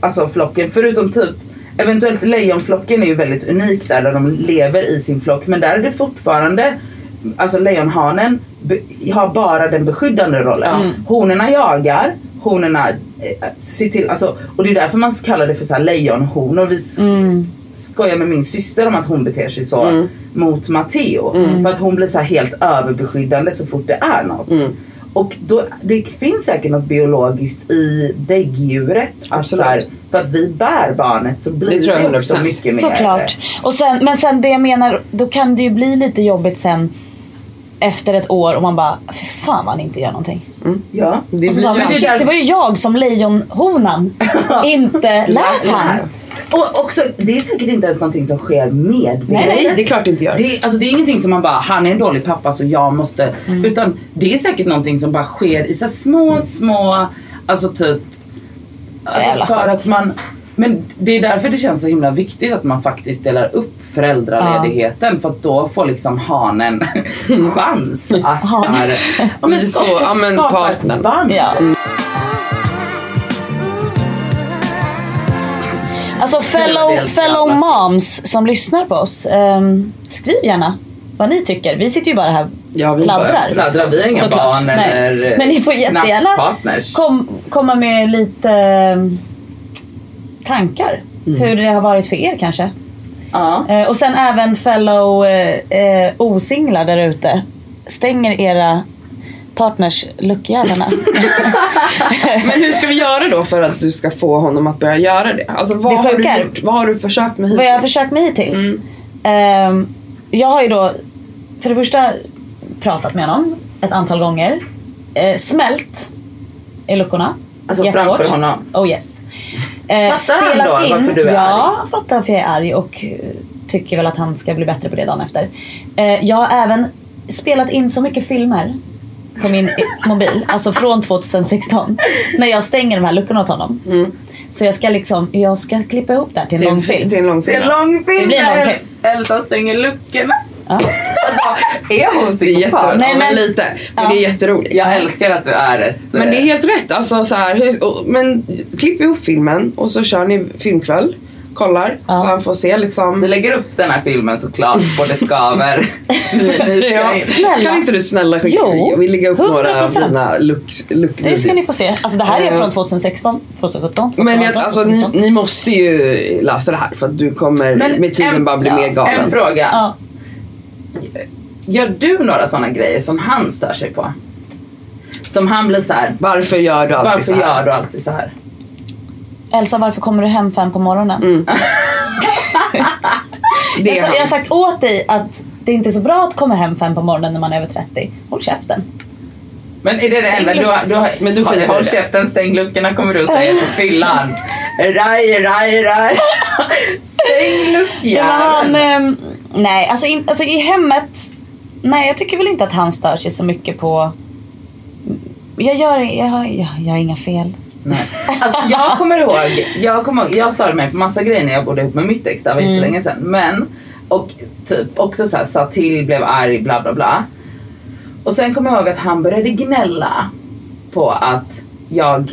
alltså flocken, förutom typ eventuellt lejonflocken är ju väldigt unik där de lever i sin flock, men där är det fortfarande, alltså lejonhanen har bara den beskyddande rollen. Honorna jagar, honorna ser till, alltså, och det är därför man kallar det för så här lejonhonor. Vi skojar med min syster om att hon beter sig så mot Matteo. Mm. För att hon blir så här helt överbeskyddande så fort det är något. Mm. Och då, det finns säkert något biologiskt i däggdjuret. Absolut. Att så här, för att vi bär barnet så blir det också mycket mer. Såklart. Och sen, men sen det jag menar, då kan det ju bli lite jobbigt sen efter ett år och man bara, för fan man inte gör någonting. Mm. Ja. Det var ju jag som lejonhonan inte lät han. Och också, det är säkert inte ens någonting som sker medvetet. Nej, det är klart det inte gör. Det är ingenting som man bara, han är en dålig pappa så jag måste. Mm. Utan det är säkert någonting som bara sker i så små, alltså typ. Alltså för att man. Men det är därför det känns så himla viktigt att man faktiskt delar upp föräldraledigheten. Ja. För att då får liksom hanen chans att skapa ett barn. Ja. Alltså fellow moms som lyssnar på oss, skriv gärna vad ni tycker. Vi sitter ju bara här och pladdrar. Vi är inga barn eller. Men ni får jättegärna komma med lite tankar. Hur det har varit för er kanske. Ja. Och sen även fellow osinglar där ute. Stänger era partners luckjävlarna. Men hur ska vi göra då för att du ska få honom att börja göra det? Alltså vad har du gjort? Vad har du försökt med hittills? Vad jag har försökt med hittills? Mm. Jag har ju då för det första pratat med honom ett antal gånger. Smält i luckorna. Alltså jättehårt. Framför honom? Oh yes. Fattar han då varför du är arg? Ja, fattar varför jag är arg och tycker väl att han ska bli bättre på det dagen efter. Jag har även spelat in så mycket filmer på min mobil, alltså från 2016 när jag stänger de här luckorna åt honom. Mm. Så jag ska liksom, klippa ihop det här till en lång film. Det blir en lång film. Elsa stänger luckorna. Ja. Är hon psykopat? Nej, men lite. Men det är jätteroligt. Jag älskar att du är rätt. Men det är helt rätt. Alltså, så här, men klipp ihop filmen och så kör ni filmkväll. Kollar, så han får se liksom. Vi lägger upp den här filmen såklart på det skaver. Kan inte du snälla skicka? Jo, vi lägger upp 100%. Några av dina look. Det ska ni få se. Alltså det här är från 2016. Men alltså ni måste ju läsa det här för att du kommer med tiden bara bli mer galen. En fråga. Ja. Gör du några sådana grejer som han stör sig på? Som han blir så här. Varför gör du alltid så här? Elsa, varför kommer du hem 5 på morgonen? Mm. Jag har sagt åt dig att det inte är så bra att komma hem 5 på morgonen när man är över 30. Håll käften. Men är det enda du skiter i? Håll käften, stäng luckorna kommer du att säga på fyllan. Raj. Stäng luckan. Nej, alltså i hemmet. Nej, jag tycker väl inte att han stör sig så mycket på. Jag har inga fel. Nej. Alltså, jag störde mig på massa grejer när jag bodde ihop med mitt ex. Det var inte länge sedan. Men, och typ också så här, sa till, blev arg, bla bla bla. Och sen kom jag ihåg att han började gnälla på att jag,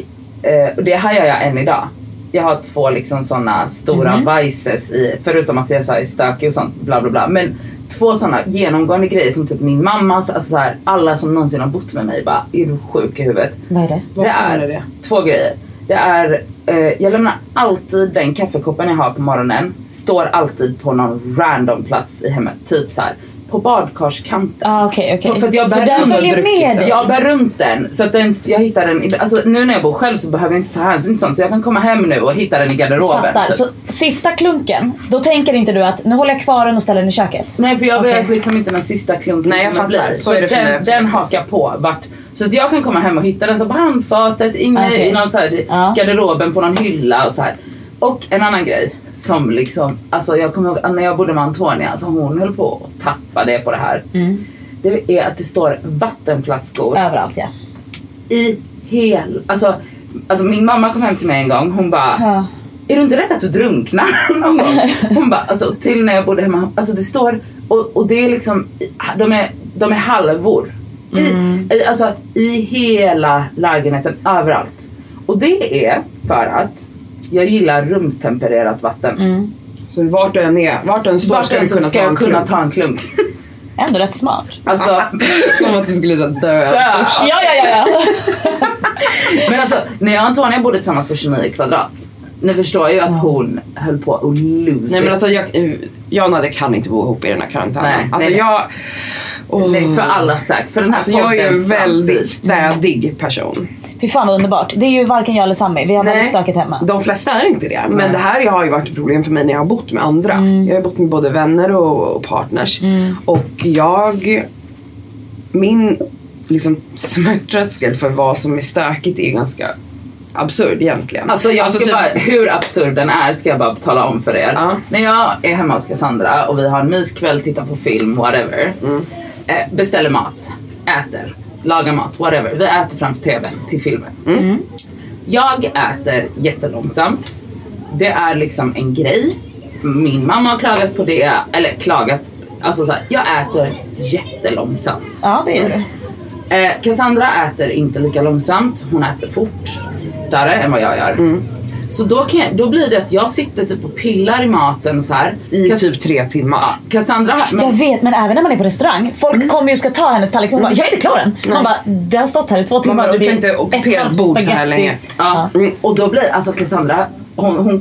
och det här gör jag än idag. Jag har 2 liksom sådana stora vices i, förutom att jag så här, är stökig och sånt, bla bla bla. Men 2 sådana genomgående grejer som typ min mamma, alltså så här, alla som någonsin har bott med mig bara, är du sjuk i huvudet? Vad är det? Det är 2 grejer. Det är, jag lämnar alltid den kaffekoppen jag har på morgonen, står alltid på någon random plats i hemmet, typ så här. På badkarskanten. Okay. För att jag bär runt den. Så att jag hittar den. Alltså nu när jag bor själv så behöver jag inte ta hänsyn till sånt. Så jag kan komma hem nu och hitta den i garderoben. Typ. Så sista klunken. Då tänker inte du att nu håller jag kvar den och ställer den i köket. Nej, för jag vet liksom inte den sista klunken. Nej, jag fattar. Så är det för mig. Den hakar på vart. Så att jag kan komma hem och hitta den så på handfatet. Inne i någon så här garderoben på någon hylla och så här. Och en annan grej. Som liksom, alltså jag kommer ihåg när jag bodde med Antonija, alltså hon höll på att tappa det på det här. Mm. Det är att det står vattenflaskor överallt, ja. I hel, alltså min mamma kom hem till mig en gång, hon bara, är du inte rädd att du drunknar? Hon bara, alltså till när jag bodde hemma, alltså det står, och det är liksom, de är halvor. Alltså i hela lägenheten, överallt. Och det är för att jag gillar rumstempererat vatten. Så vart den är, vart den står, ska jag kunna ta en klunk. Ändå rätt smart. Alltså, som att du skulle dö. Ja. Men alltså, när jag och Antonija bodde tillsammans på 29 kvadrat Ni förstår ju att hon höll på att lose. Nej men alltså jag och Nadja kan inte bo ihop i den här karantänen. Alltså nej. Jag för alla sagt för den här alltså, jag är ju en väldigt städig person. Fy fan vad underbart. Det är ju varken jag eller Sammy. Vi har väldigt stökigt hemma. De flesta är inte det. Men det här har ju varit ett problem för mig när jag har bott med andra. Jag har bott med både vänner och partners. Och min liksom smärttröskel för vad som är stökigt är ganska absurd egentligen. Alltså jag ska bara, hur absurd den är ska jag bara tala om för er. När jag är hemma hos Cassandra och vi har en myskväll, tittar på film, whatever. Beställer mat, äter, lagar mat, whatever. Vi äter framför tvn till filmen. Jag äter jättelångsamt. Det är liksom en grej. Min mamma har klagat på det. Eller klagat, alltså såhär, jag äter jättelångsamt. Ja, det är det. Cassandra äter inte lika långsamt. Hon äter fortare än vad jag gör. Så då blir det att jag sitter typ och pillar i maten så här. I typ 3 timmar. Ja, Cassandra... Men... Jag vet, men även när man är på restaurang. Folk kommer ju ska ta hennes tallrik. Hon bara, jag är inte klar än. Man bara, det har stått här i 2 timmar. Bara, du kan inte ockupera ett bord så här länge. Ja. Och då blir alltså Cassandra... Hon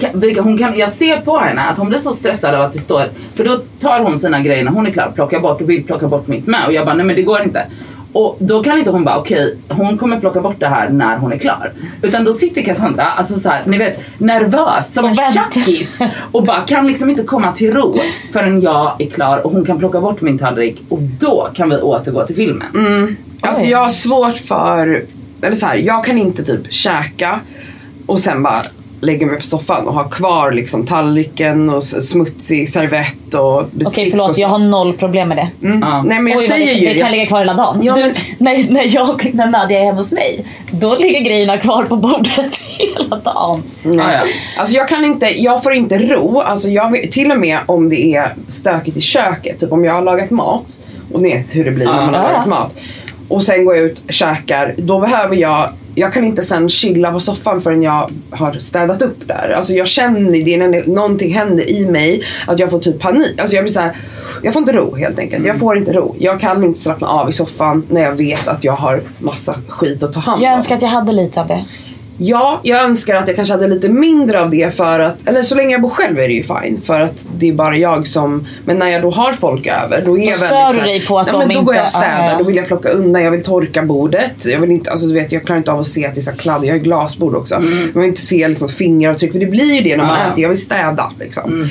kan, jag ser på henne att hon blir så stressad av att det står... För då tar hon sina grejer när hon är klar. Plockar bort och vill plocka bort mitt med. Och jag bara, nej men det går inte. Och då kan inte hon bara, okej, hon kommer plocka bort det här när hon är klar. Utan då sitter Cassandra, alltså så här, ni vet, nervös som en tjackis. Och bara kan liksom inte komma till ro förrän jag är klar och hon kan plocka bort min tallrik. Och då kan vi återgå till filmen. Alltså jag har svårt för, eller så här, jag kan inte typ käka och sen bara lägga mig på soffan och ha kvar liksom tallriken och smutsig servett och bestick. Okej, förlåt, jag har noll problem med det. Nej, men jag säger ju... Det kan ligga kvar hela dagen. Ja, men... När Nadja är hemma hos mig, då ligger grejerna kvar på bordet hela dagen. Ja. Alltså jag får inte ro. Alltså till och med om det är stökigt i köket, typ om jag har lagat mat, och ni vet hur det blir när man har lagat mat, och sen går jag ut och käkar, då behöver jag kan inte sen chilla på soffan förrän jag har städat upp där. Alltså jag känner det när någonting händer i mig att jag får typ panik. Alltså jag blir så här, jag får inte ro helt enkelt. Jag får inte ro. Jag kan inte slappna av i soffan när jag vet att jag har massa skit att ta hand om. Jag önskar att jag hade lite av det. Ja, jag önskar att jag kanske hade lite mindre av det för att, eller så länge jag bor själv är det ju fine för att det är bara jag som, men när jag då har folk över då är jag stör väldigt såhär, dig på att de då går jag och städar, då vill jag plocka undan, jag vill torka bordet, jag vill inte, alltså du vet jag klarar inte av att se att det är så kladd, jag har glasbord också, jag vill inte se liksom fingeravtryck för det blir ju det när man äter, jag vill städa liksom.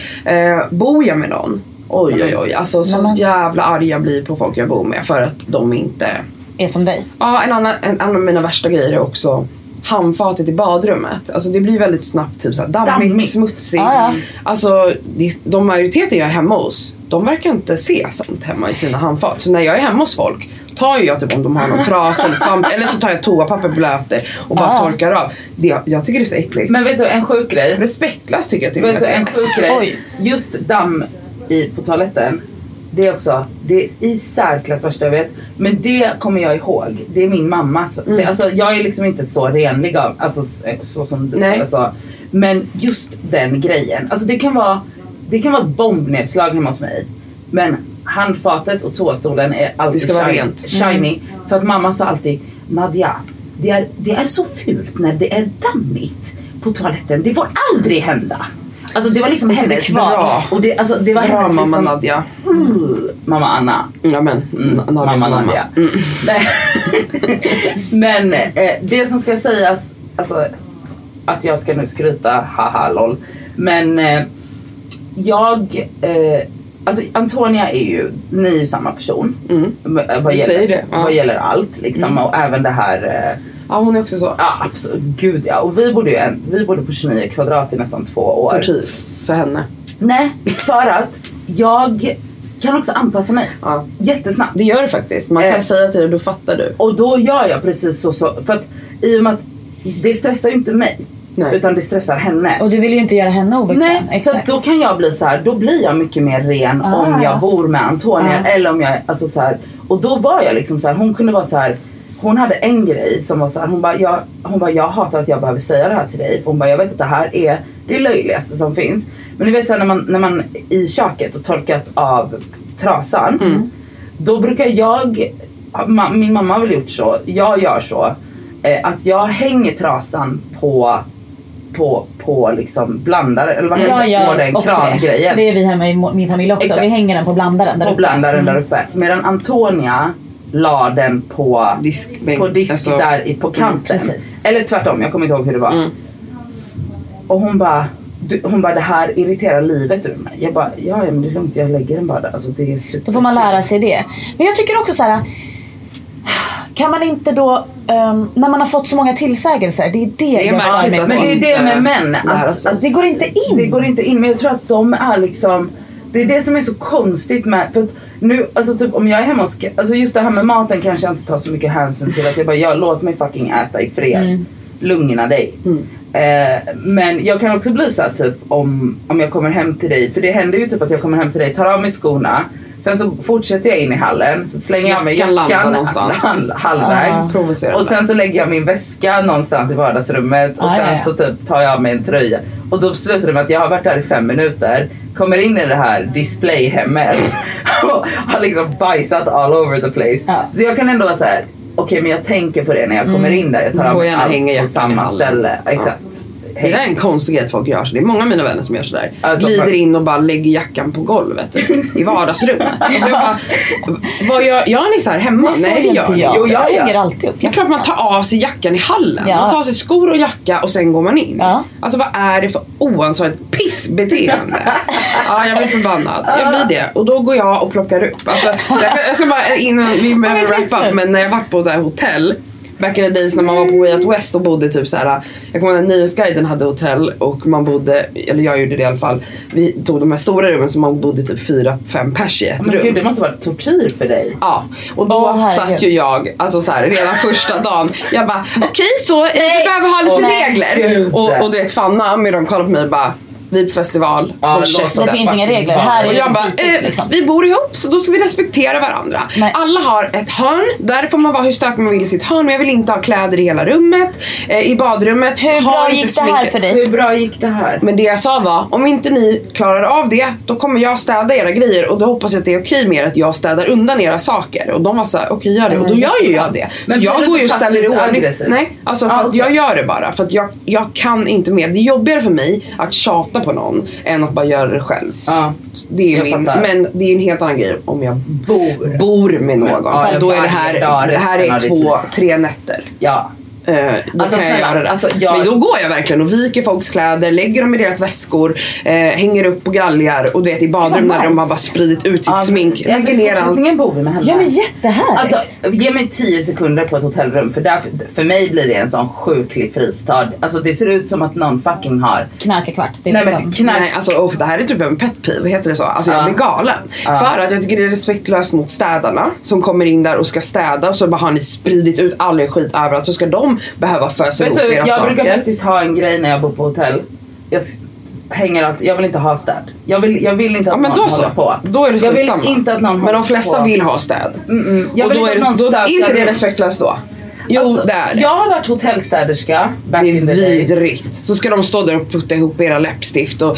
Bor jag med någon? Oj, alltså så jävla arg jag blir på folk jag bor med för att de inte är som dig. Ja, en annan av mina värsta grejer är också handfatet i badrummet. Alltså det blir väldigt snabbt typ såhär dammigt, smutsigt. Alltså de majoriteten jag är hemma hos, de verkar inte se sånt hemma i sina handfat. Så när jag är hemma hos folk tar jag typ om de har någon tras eller svamp, eller så tar jag toapapper, blöter och bara torkar av. Det, jag tycker det är så äckligt. Men vet du, en sjuk grej. Respektlöst tycker jag till. Vet du, en sjuk grej. Oj. Just damm på toaletten. Det är också, det är i särklass värsta jag vet. Men det kommer jag ihåg. Det är min mammas. Alltså, jag är liksom inte så renlig av, alltså, så som du. Alltså. Men just den grejen. Alltså det kan vara ett bombnedslag hemma hos mig. Men handfatet och tåstolen är alltid det ska vara rent. Shiny. För att mamma sa alltid, Nadja, det är så fult när det är dammigt på toaletten. Det får aldrig hända. Alltså det var liksom hennes kvar. Och det, alltså, det var bra, hennes mamma liksom, Nadja. Mamma Anna. Ja men mamma Nadja. Men det som ska sägas, alltså att jag ska nu skryta, haha lol. Men alltså Antonija är ju, ni är ju samma person. Vad gäller allt liksom, och även det här ja, hon är också så. Ja, absolut. Gud, ja. Och vi bodde på 29 kvadrat i nästan 2 år. Tortyr för henne. Nej, för att jag kan också anpassa mig jättesnabbt. Det gör det faktiskt. Man kan säga till dig, då fattar du. Och då gör jag precis så. För att i och med att det stressar ju inte mig. Nej. Utan det stressar henne. Och du vill ju inte göra henne obekväm. Nej, så då kan jag bli så här. Då blir jag mycket mer ren om jag bor med Antonija. Eller om jag, alltså så här. Och då var jag liksom så här. Hon kunde vara så här. Hon hade en grej som var så här, hon bara, jag hatar att jag behöver säga det här till dig. Hon bara, jag vet att det här är det löjligaste som finns. Men ni vet så här, när man i köket och torkat av trasan, då brukar min mamma har väl gjort så, jag gör så, att jag hänger trasan på på liksom blandare eller vad heter den krangrejen. Det är vi hemma i min familj också. Exakt. Vi hänger den på blandaren där på uppe. Blandaren där uppe. Medan Antonija la den på disk alltså, där på kanten. Precis. Eller tvärtom, jag kommer inte ihåg hur det var. Mm. Och hon bara det här irriterar livet ur mig. Jag bara men det är lugnt, jag lägger den bara där. Alltså det är super. Då får man lära sig det. Men jag tycker också så här, kan man inte då när man har fått så många tillsägelser, det är jag stör mig. Men det är det med män att det går inte in. Det går inte in, men jag tror att de är liksom, det är det som är så konstigt med, för att nu alltså typ om jag är hemma och alltså just det här med maten kanske jag inte tar så mycket hänsyn till, att jag bara låt mig fucking äta i fred. Mm. Lugna dig. Mm. Men jag kan också bli så här, typ om jag kommer hem till dig, för det händer ju typ att jag kommer hem till dig, tar av mig skorna, sen så fortsätter jag in i hallen, så slänger jag mig jackan någonstans halvvägs och sen så lägger jag min väska någonstans i vardagsrummet och sen så typ tar jag av mig en tröja och då slutar det med att jag har varit där i 5 minuter, kommer in i det här displayhemmet och har liksom bajsat all over the place. Så jag kan ändå vara så här, okej, men jag tänker på det när jag kommer in där. Jag tar får gärna på samma ställe. Exakt. Ja. Det är en konstig grej folk gör så. Det är många av mina vänner som gör så där. Alltså, glider in och bara lägger jackan på golvet typ, i vardagsrummet. Alltså, jag bara, vad gör ni så här hemma? Nej, det gör jag. Jo, jag hänger alltid upp. Det är klart man tar av sig jackan i hallen. Ja. Man tar sig skor och jacka och sen går man in. Ja. Alltså vad är det för oansvarigt pissbeteende? Ja, jag blir förbannad. Jag blir det. Och då går jag och plockar upp. Alltså, jag ska bara in, vi behöver wrap up, men när jag varit på det här hotell back in the days när man var på Way Out West och bodde typ så här, jag kommer ihåg när Nyhetsguiden hade hotell och man bodde, eller jag gjorde det i alla fall, vi tog de här stora rummen som man bodde typ 4-5 pers i ett rum. Gud, det måste vara tortyr för dig. Ja, och då satt ju jag alltså så här, redan första dagen jag bara, okej, så vi behöver ha lite regler. Och du vet, Fanna med dem kollade på mig och bara, vi är på festival och det finns inga regler här, och jag bara, liksom. Vi bor ihop så då ska vi respektera varandra. Nej. Alla har ett hörn, där får man vara hur stökig man vill i sitt hörn, men jag vill inte ha kläder i hela rummet, i badrummet. Hur bra inte gick det här för dig? Hur bra gick det här? Men det jag sa var, om inte ni klarar av det, då kommer jag städa era grejer, och då hoppas jag att det är okej med er att jag städar undan era saker. Och de var så här, okej, gör det, och då gör ju jag det. Men så jag går ju och ställer det ordning. Nej, alltså för att jag gör det bara, för att jag kan inte med. Det är jobbigare för mig att tjata på någon än att bara göra det själv. Ja, det är men det är en helt annan grej om jag bor med någon. Ja, då är det här är 2-3 nätter. Ja. Då alltså, kan jag göra det. Alltså, men då går jag verkligen och viker folks kläder, lägger dem i deras väskor, hänger upp på galgar och du vet i badrum när de har bara spridit ut sitt smink. Jag ska fortsättningen bor vi med henne. Ja, men jättehärligt. Alltså, ge mig 10 sekunder på ett hotellrum, för där, för mig blir det en sån sjuklig fristad. Alltså det ser ut som att någon fucking har knarkarkvart. Nej, alltså det här är typ en pet peeve, heter det så? Alltså jag blir galen. För att jag tycker det är respektlöst mot städarna som kommer in där och ska städa, och så bara har ni spridit ut all er skit överallt, så ska de behöva fösa ihop era saker. Jag brukar faktiskt ha en grej när jag bor på hotell. Jag hänger alltid, jag vill inte ha städ. Jag vill inte att någon håller på. Då är det skitsamma. Jag vill inte att någon håller på. Men de flesta vill ha städ. Och då är inte det respektlöst då. Jo, alltså, där. Jag har varit hotellstäderska. Det är vidrigt. Så ska de stå där och plutta ihop era läppstift och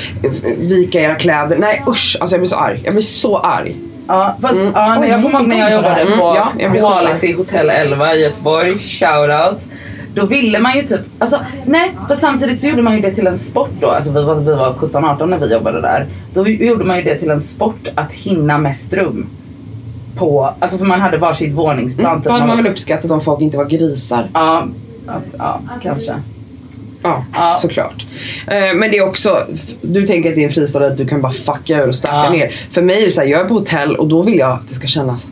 vika era kläder. Nej, usch. Alltså jag blir så arg. Ja, fast när jag kom när jag jobbade på Quality hotell 11 i Göteborg, shout out. Då ville man ju typ, alltså nej, för samtidigt så gjorde man ju det till en sport då. Alltså vi var 17-18 när vi jobbade där. Då gjorde man ju det till en sport att hinna mest rum på, alltså för man hade varsitt våningsplan. Då hade man väl uppskattat om folk inte var grisar. Ja, kanske. Ja, såklart. Men det är också, du tänker att det är en fristad att du kan bara fucka ur och stacka ner. För mig är det så här, jag är på hotell och då vill jag att det ska kännas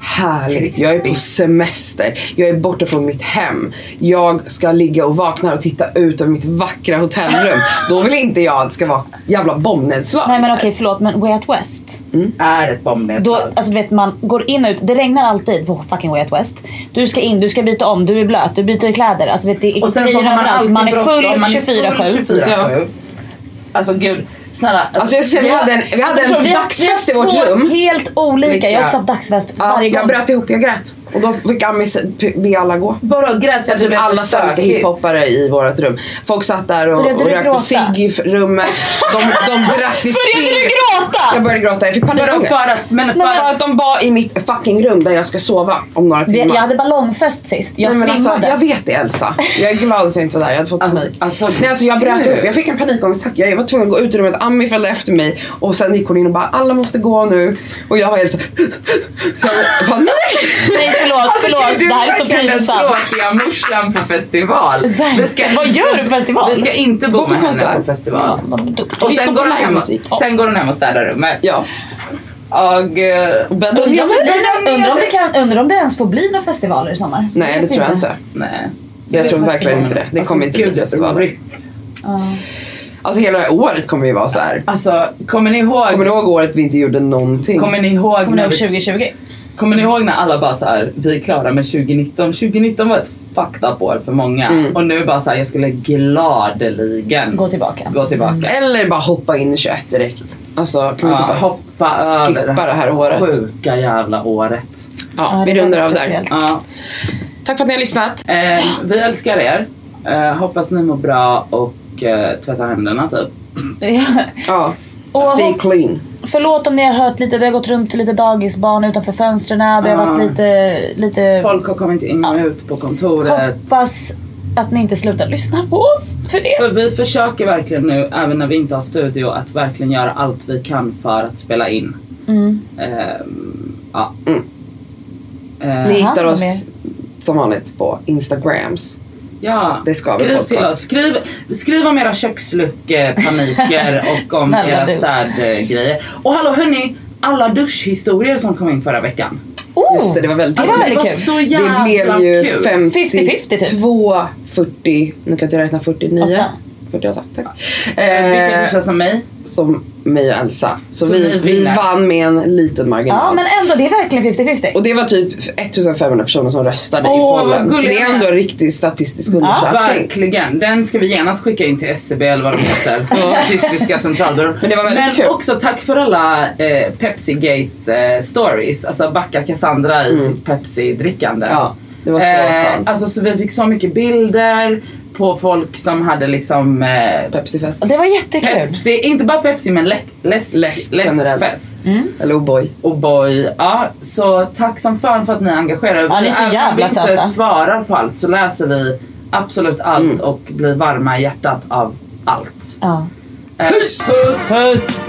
härligt. Krispigt. Jag är på semester. Jag är borta från mitt hem. Jag ska ligga och vakna och titta ut över mitt vackra hotellrum. Då vill inte jag att det ska vara jävla bombnedslag. Nej, men okej, förlåt, men Way Out West är ett bombnedslag. Då, alltså du vet, man går in och ut. Det regnar alltid på fucking Way Out West. Du ska in, du ska byta om, du är blöt, du byter kläder. Alltså vet det, och sen så har man är full 24/7. Alltså gud. Snälla, alltså jag ser, vi hade en dagsfest i vårt rum. Helt olika. Jag har också haft dagsfest varje gång. Jag bröt ihop, jag grät. Och då fick Ami be alla gå. Bara grät för att typ alla svenska hiphoppare i vårt rum. Folk satt där och rökte cigg i rummet. De drack i spill. Började du gråta? Jag började gråta. Jag fick panikångest. För att de var i mitt fucking rum där jag ska sova om några timmar. Jag hade ballongfest sist. Jag svimmade. Alltså, jag vet det, Elsa. Jag är glad att jag inte var där. Jag hade fått panik. Alltså, jag bröt upp. Jag fick en panikångestattack. Jag var tvungen att gå ut ur rummet. Ami följde efter mig. Och sen gick hon in och bara, alla måste gå nu. Och jag var helt så. Jag bara, nej! Förlåt, det här är så pinsamt. Du verkar den morsan på festival. Vad gör du på festival? Vi ska inte bo med henne på festival. Och sen går hon hem och städar rummet. Ja. Undrar om det ens får bli några festivaler i sommar. Nej, det tror jag inte. Nej. Jag tror verkligen inte det. Det kommer inte bli festivaler. Alltså hela året kommer ju vara så här. Alltså, kommer ni ihåg året vi inte gjorde någonting? Kommer ni ihåg 2020? Kommer ni ihåg när alla bara så här, vi är klara med 2019? 2019 var ett fucked up år för många. Mm. Och nu bara så här, jag skulle gladeligen gå tillbaka. Mm. Eller bara hoppa in i 21 direkt. Alltså kan man inte bara skippa det här året. Sjuka jävla året. Ja, vi rundar av där. Ja. Tack för att ni har lyssnat. Vi älskar er. Hoppas ni mår bra och tvätta händerna typ. Ja. Stay clean. Förlåt om ni har hört lite, det har gått runt lite dagisbarn utanför fönstren. Det har varit lite... Folk har kommit in och ut på kontoret. Hoppas att ni inte slutar lyssna på oss för det. För vi försöker verkligen nu, även när vi inte har studio, att verkligen göra allt vi kan för att spela in. Ni hittar oss som vanligt på Instagrams. Ja, det ska skriv till oss. Skriv om era köksluckepaniker och om era städgrejer. Och hallå hörni, alla duschhistorier som kom in förra veckan. Just det, det var väldigt kul. Det var så jävla kul. Det blev ju 52, 40, nu kan jag räkna 49. 48, tack. Vilka duschar som mig? Som mig och Elsa. Så vi vann med en liten marginal. Ja, men ändå, det är verkligen 50-50. Och det var typ 1500 personer som röstade i pollen. Så det är ändå en riktig statistisk undersökning. Ja, verkligen. Den ska vi genast skicka in till SCB eller vad de heter. Statistiska centralbyrån. Men det var väldigt kul. Men också tack för alla Pepsi-gate-stories. Alltså backa Cassandra i sitt Pepsi-drickande. Ja, det var så skönt. Alltså, så vi fick så mycket bilder på folk som hade liksom Pepsi-fest. Det var jättekul. Pepsi, inte bara Pepsi men läskfest. Eller Oboj. Ja, så tack som fan för att ni engagerar er. Ja, det är så jävla söta. Om vi inte svarar på allt så läser vi absolut allt och blir varma i hjärtat av allt. Ja. Puss!